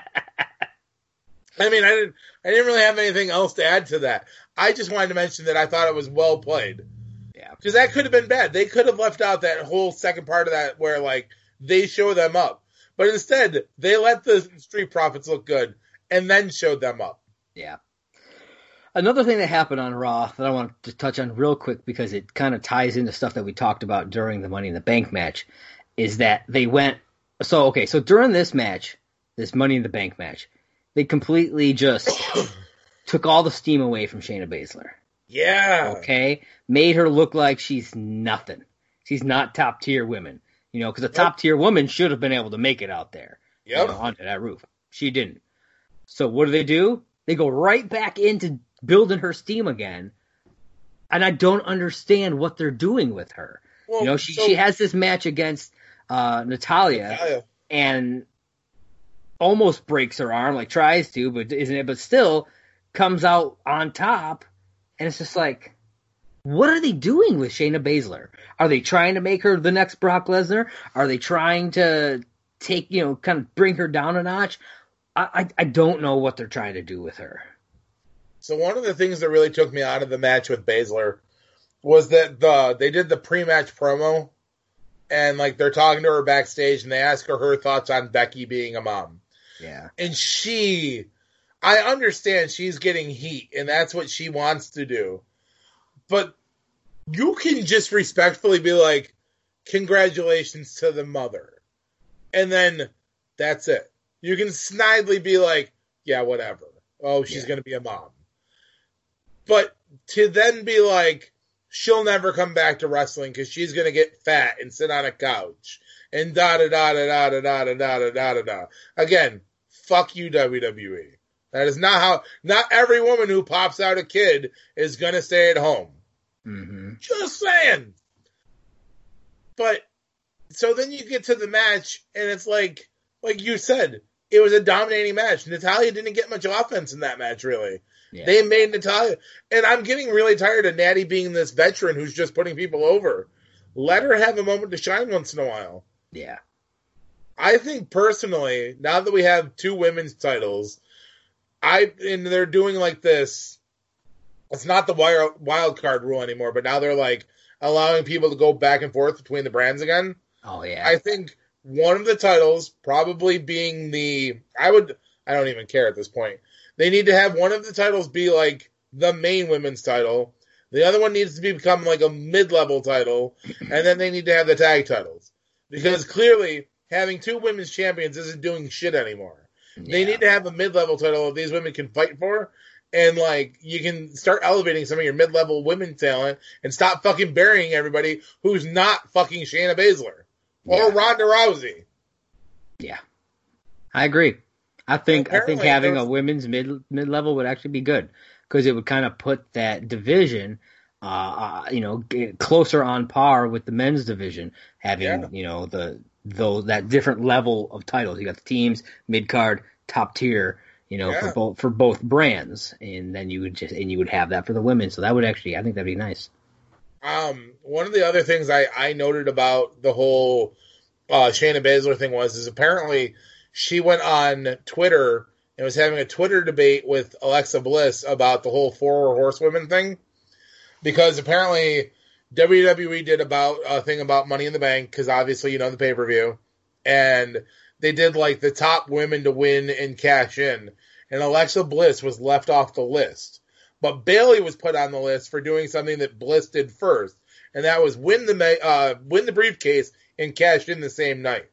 mean, I didn't, I didn't really have anything else to add to that. I just wanted to mention that I thought it was well played. Yeah. Because that could have been bad. They could have left out that whole second part of that where, like, they show them up. But instead, they let the Street Profits look good and then showed them up. Yeah. Another thing that happened on Raw that I want to touch on real quick because it kind of ties into stuff that we talked about during the Money in the Bank match is that they went – so, okay, so during this match, this Money in the Bank match, they completely just took all the steam away from Shayna Baszler. Yeah. Okay? Made her look like she's nothing. She's not top-tier women. You know, because a top-tier yep. woman should have been able to make it out there. Yep. You know, onto that roof. She didn't. So what do they do? They go right back into – building her steam again, and I don't understand what they're doing with her. Well, you know, she, so, she has this match against uh, Natalia, Natalia and almost breaks her arm, like tries to, but isn't it? But still comes out on top, and it's just like, what are they doing with Shayna Baszler? Are they trying to make her the next Brock Lesnar? Are they trying to take, you know, kind of bring her down a notch? I I, I don't know what they're trying to do with her. So one of the things that really took me out of the match with Baszler was that the they did the pre-match promo, and like they're talking to her backstage, and they ask her her thoughts on Becky being a mom. Yeah, and she, I understand she's getting heat, and that's what she wants to do, but you can just respectfully be like, "Congratulations to the mother," and then that's it. You can snidely be like, "Yeah, whatever. Oh, she's yeah. going to be a mom." But to then be like, she'll never come back to wrestling because she's going to get fat and sit on a couch and da-da-da-da-da-da-da-da-da-da-da-da. Again, fuck you, W W E. That is not how – not every woman who pops out a kid is going to stay at home. Mm-hmm. Just saying. But – so then you get to the match, and it's like – like you said, it was a dominating match. Natalia didn't get much offense in that match, really. Yeah. They made Natalia, and I'm getting really tired of Natty being this veteran who's just putting people over. Let her have a moment to shine once in a while. Yeah. I think personally, now that we have two women's titles, I and they're doing like this, it's not the wild card rule anymore, but now they're like allowing people to go back and forth between the brands again. Oh, yeah. I think one of the titles probably being the, I would, I don't even care at this point. They need to have one of the titles be, like, the main women's title. The other one needs to be become, like, a mid-level title. And then they need to have the tag titles. Because clearly, having two women's champions isn't doing shit anymore. Yeah. They need to have a mid-level title that these women can fight for. And, like, you can start elevating some of your mid-level women talent and stop fucking burying everybody who's not fucking Shayna Baszler. Or yeah. Ronda Rousey. Yeah. I agree. I think Apparently, I think having a women's mid mid level would actually be good because it would kind of put that division, uh, uh, you know, get closer on par with the men's division. Having yeah. you know the though that different level of titles, you got the teams, mid card, top tier, you know, yeah. for both for both brands, and then you would just and you would have that for the women. So that would actually, I think that'd be nice. Um, one of the other things I, I noted about the whole uh, Shayna Baszler thing was is apparently. She went on Twitter and was having a Twitter debate with Alexa Bliss about the whole four horsewomen thing. Because apparently W W E did about a thing about Money in the Bank because obviously, you know, the pay-per-view. And they did, like, the top women to win and cash in. And Alexa Bliss was left off the list. But Bayley was put on the list for doing something that Bliss did first. And that was win the uh, win the briefcase and cash in the same night.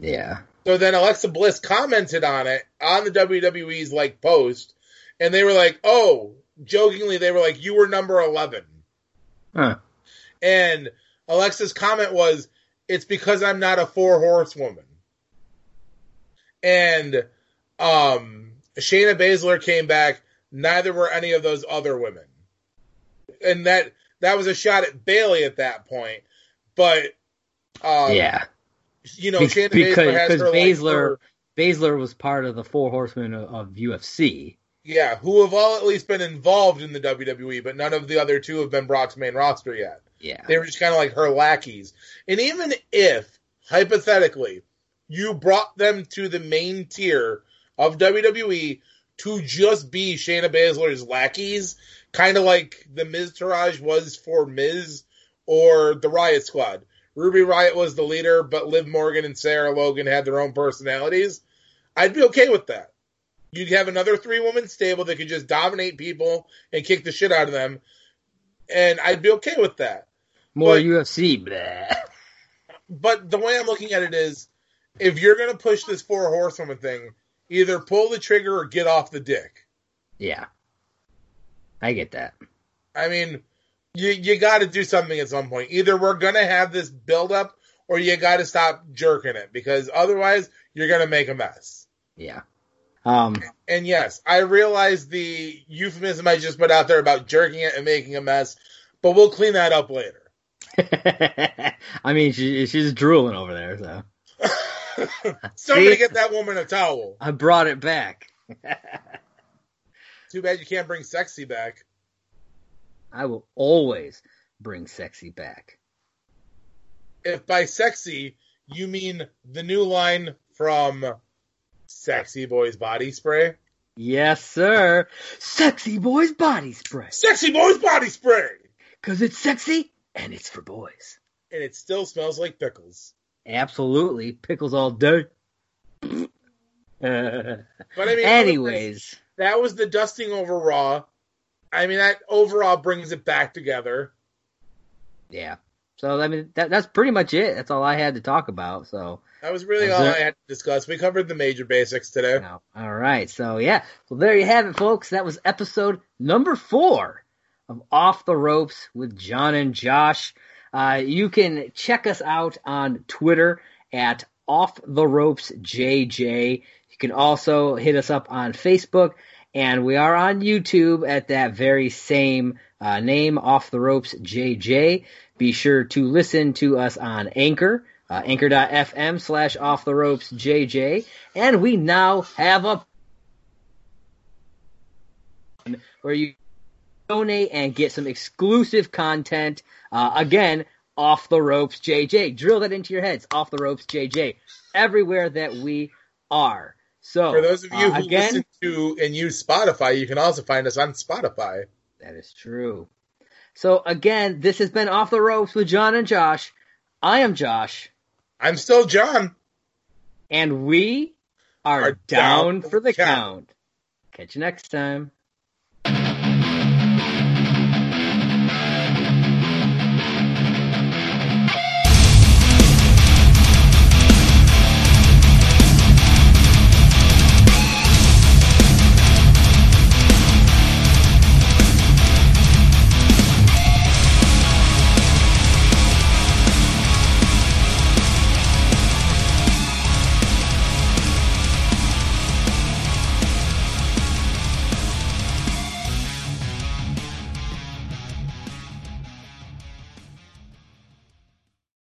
Yeah. So then Alexa Bliss commented on it on the W W E's, like, post, and they were like, oh, jokingly, they were like, you were number eleven. Huh. And Alexa's comment was, it's because I'm not a four-horse woman. And um, Shayna Baszler came back, neither were any of those other women. And that that was a shot at Bayley at that point. But, um, yeah. You know, Be- Shayna because, Baszler has her, Baszler, like, Baszler was part of the Four Horsemen of, of U F C. Yeah, who have all at least been involved in the W W E, but none of the other two have been Brock's main roster yet. Yeah. They were just kind of like her lackeys. And even if, hypothetically, you brought them to the main tier of W W E to just be Shayna Baszler's lackeys, kind of like the Miztourage was for Miz or the Riot Squad. Ruby Riott was the leader, but Liv Morgan and Sarah Logan had their own personalities. I'd be okay with that. You'd have another three-woman stable that could just dominate people and kick the shit out of them, and I'd be okay with that. More but, U F C, blah. But the way I'm looking at it is, if you're going to push this four horsewoman thing, either pull the trigger or get off the dick. Yeah. I get that. I mean, you you got to do something at some point. Either we're going to have this build-up, or you got to stop jerking it, because otherwise you're going to make a mess. Yeah. Um, and yes, I realize the euphemism I just put out there about jerking it and making a mess, but we'll clean that up later. I mean, she, she's drooling over there, so. Somebody get that woman a towel. I brought it back. Too bad you can't bring sexy back. I will always bring sexy back. If by sexy, you mean the new line from Sexy Boys Body Spray? Yes, sir. Sexy Boys Body Spray. Sexy Boys Body Spray! Because it's sexy, and it's for boys. And it still smells like pickles. Absolutely. Pickles all day. But I mean, anyways. That was the dusting over Raw. I mean, that overall brings it back together. Yeah. So, I mean, that, that's pretty much it. That's all I had to talk about. So that was really all I had to discuss. We covered the major basics today. No. All right. So, yeah. So there you have it, folks. That was episode number four of Off the Ropes with John and Josh. Uh, you can check us out on Twitter at Off the Ropes J J. You can also hit us up on Facebook. And we are on YouTube at that very same uh, name, Off the Ropes J J. Be sure to listen to us on Anchor, uh, anchor dot f m slash Off the Ropes J J. And we now have a where you donate and get some exclusive content. Uh, again, Off the Ropes J J. Drill that into your heads, Off the Ropes J J. Everywhere that we are. So, for those of you uh, who again, listen to and use Spotify, you can also find us on Spotify. That is true. So, again, this has been Off the Ropes with John and Josh. I am Josh. I'm still John. And we are, are down, down for the count. count. Catch you next time.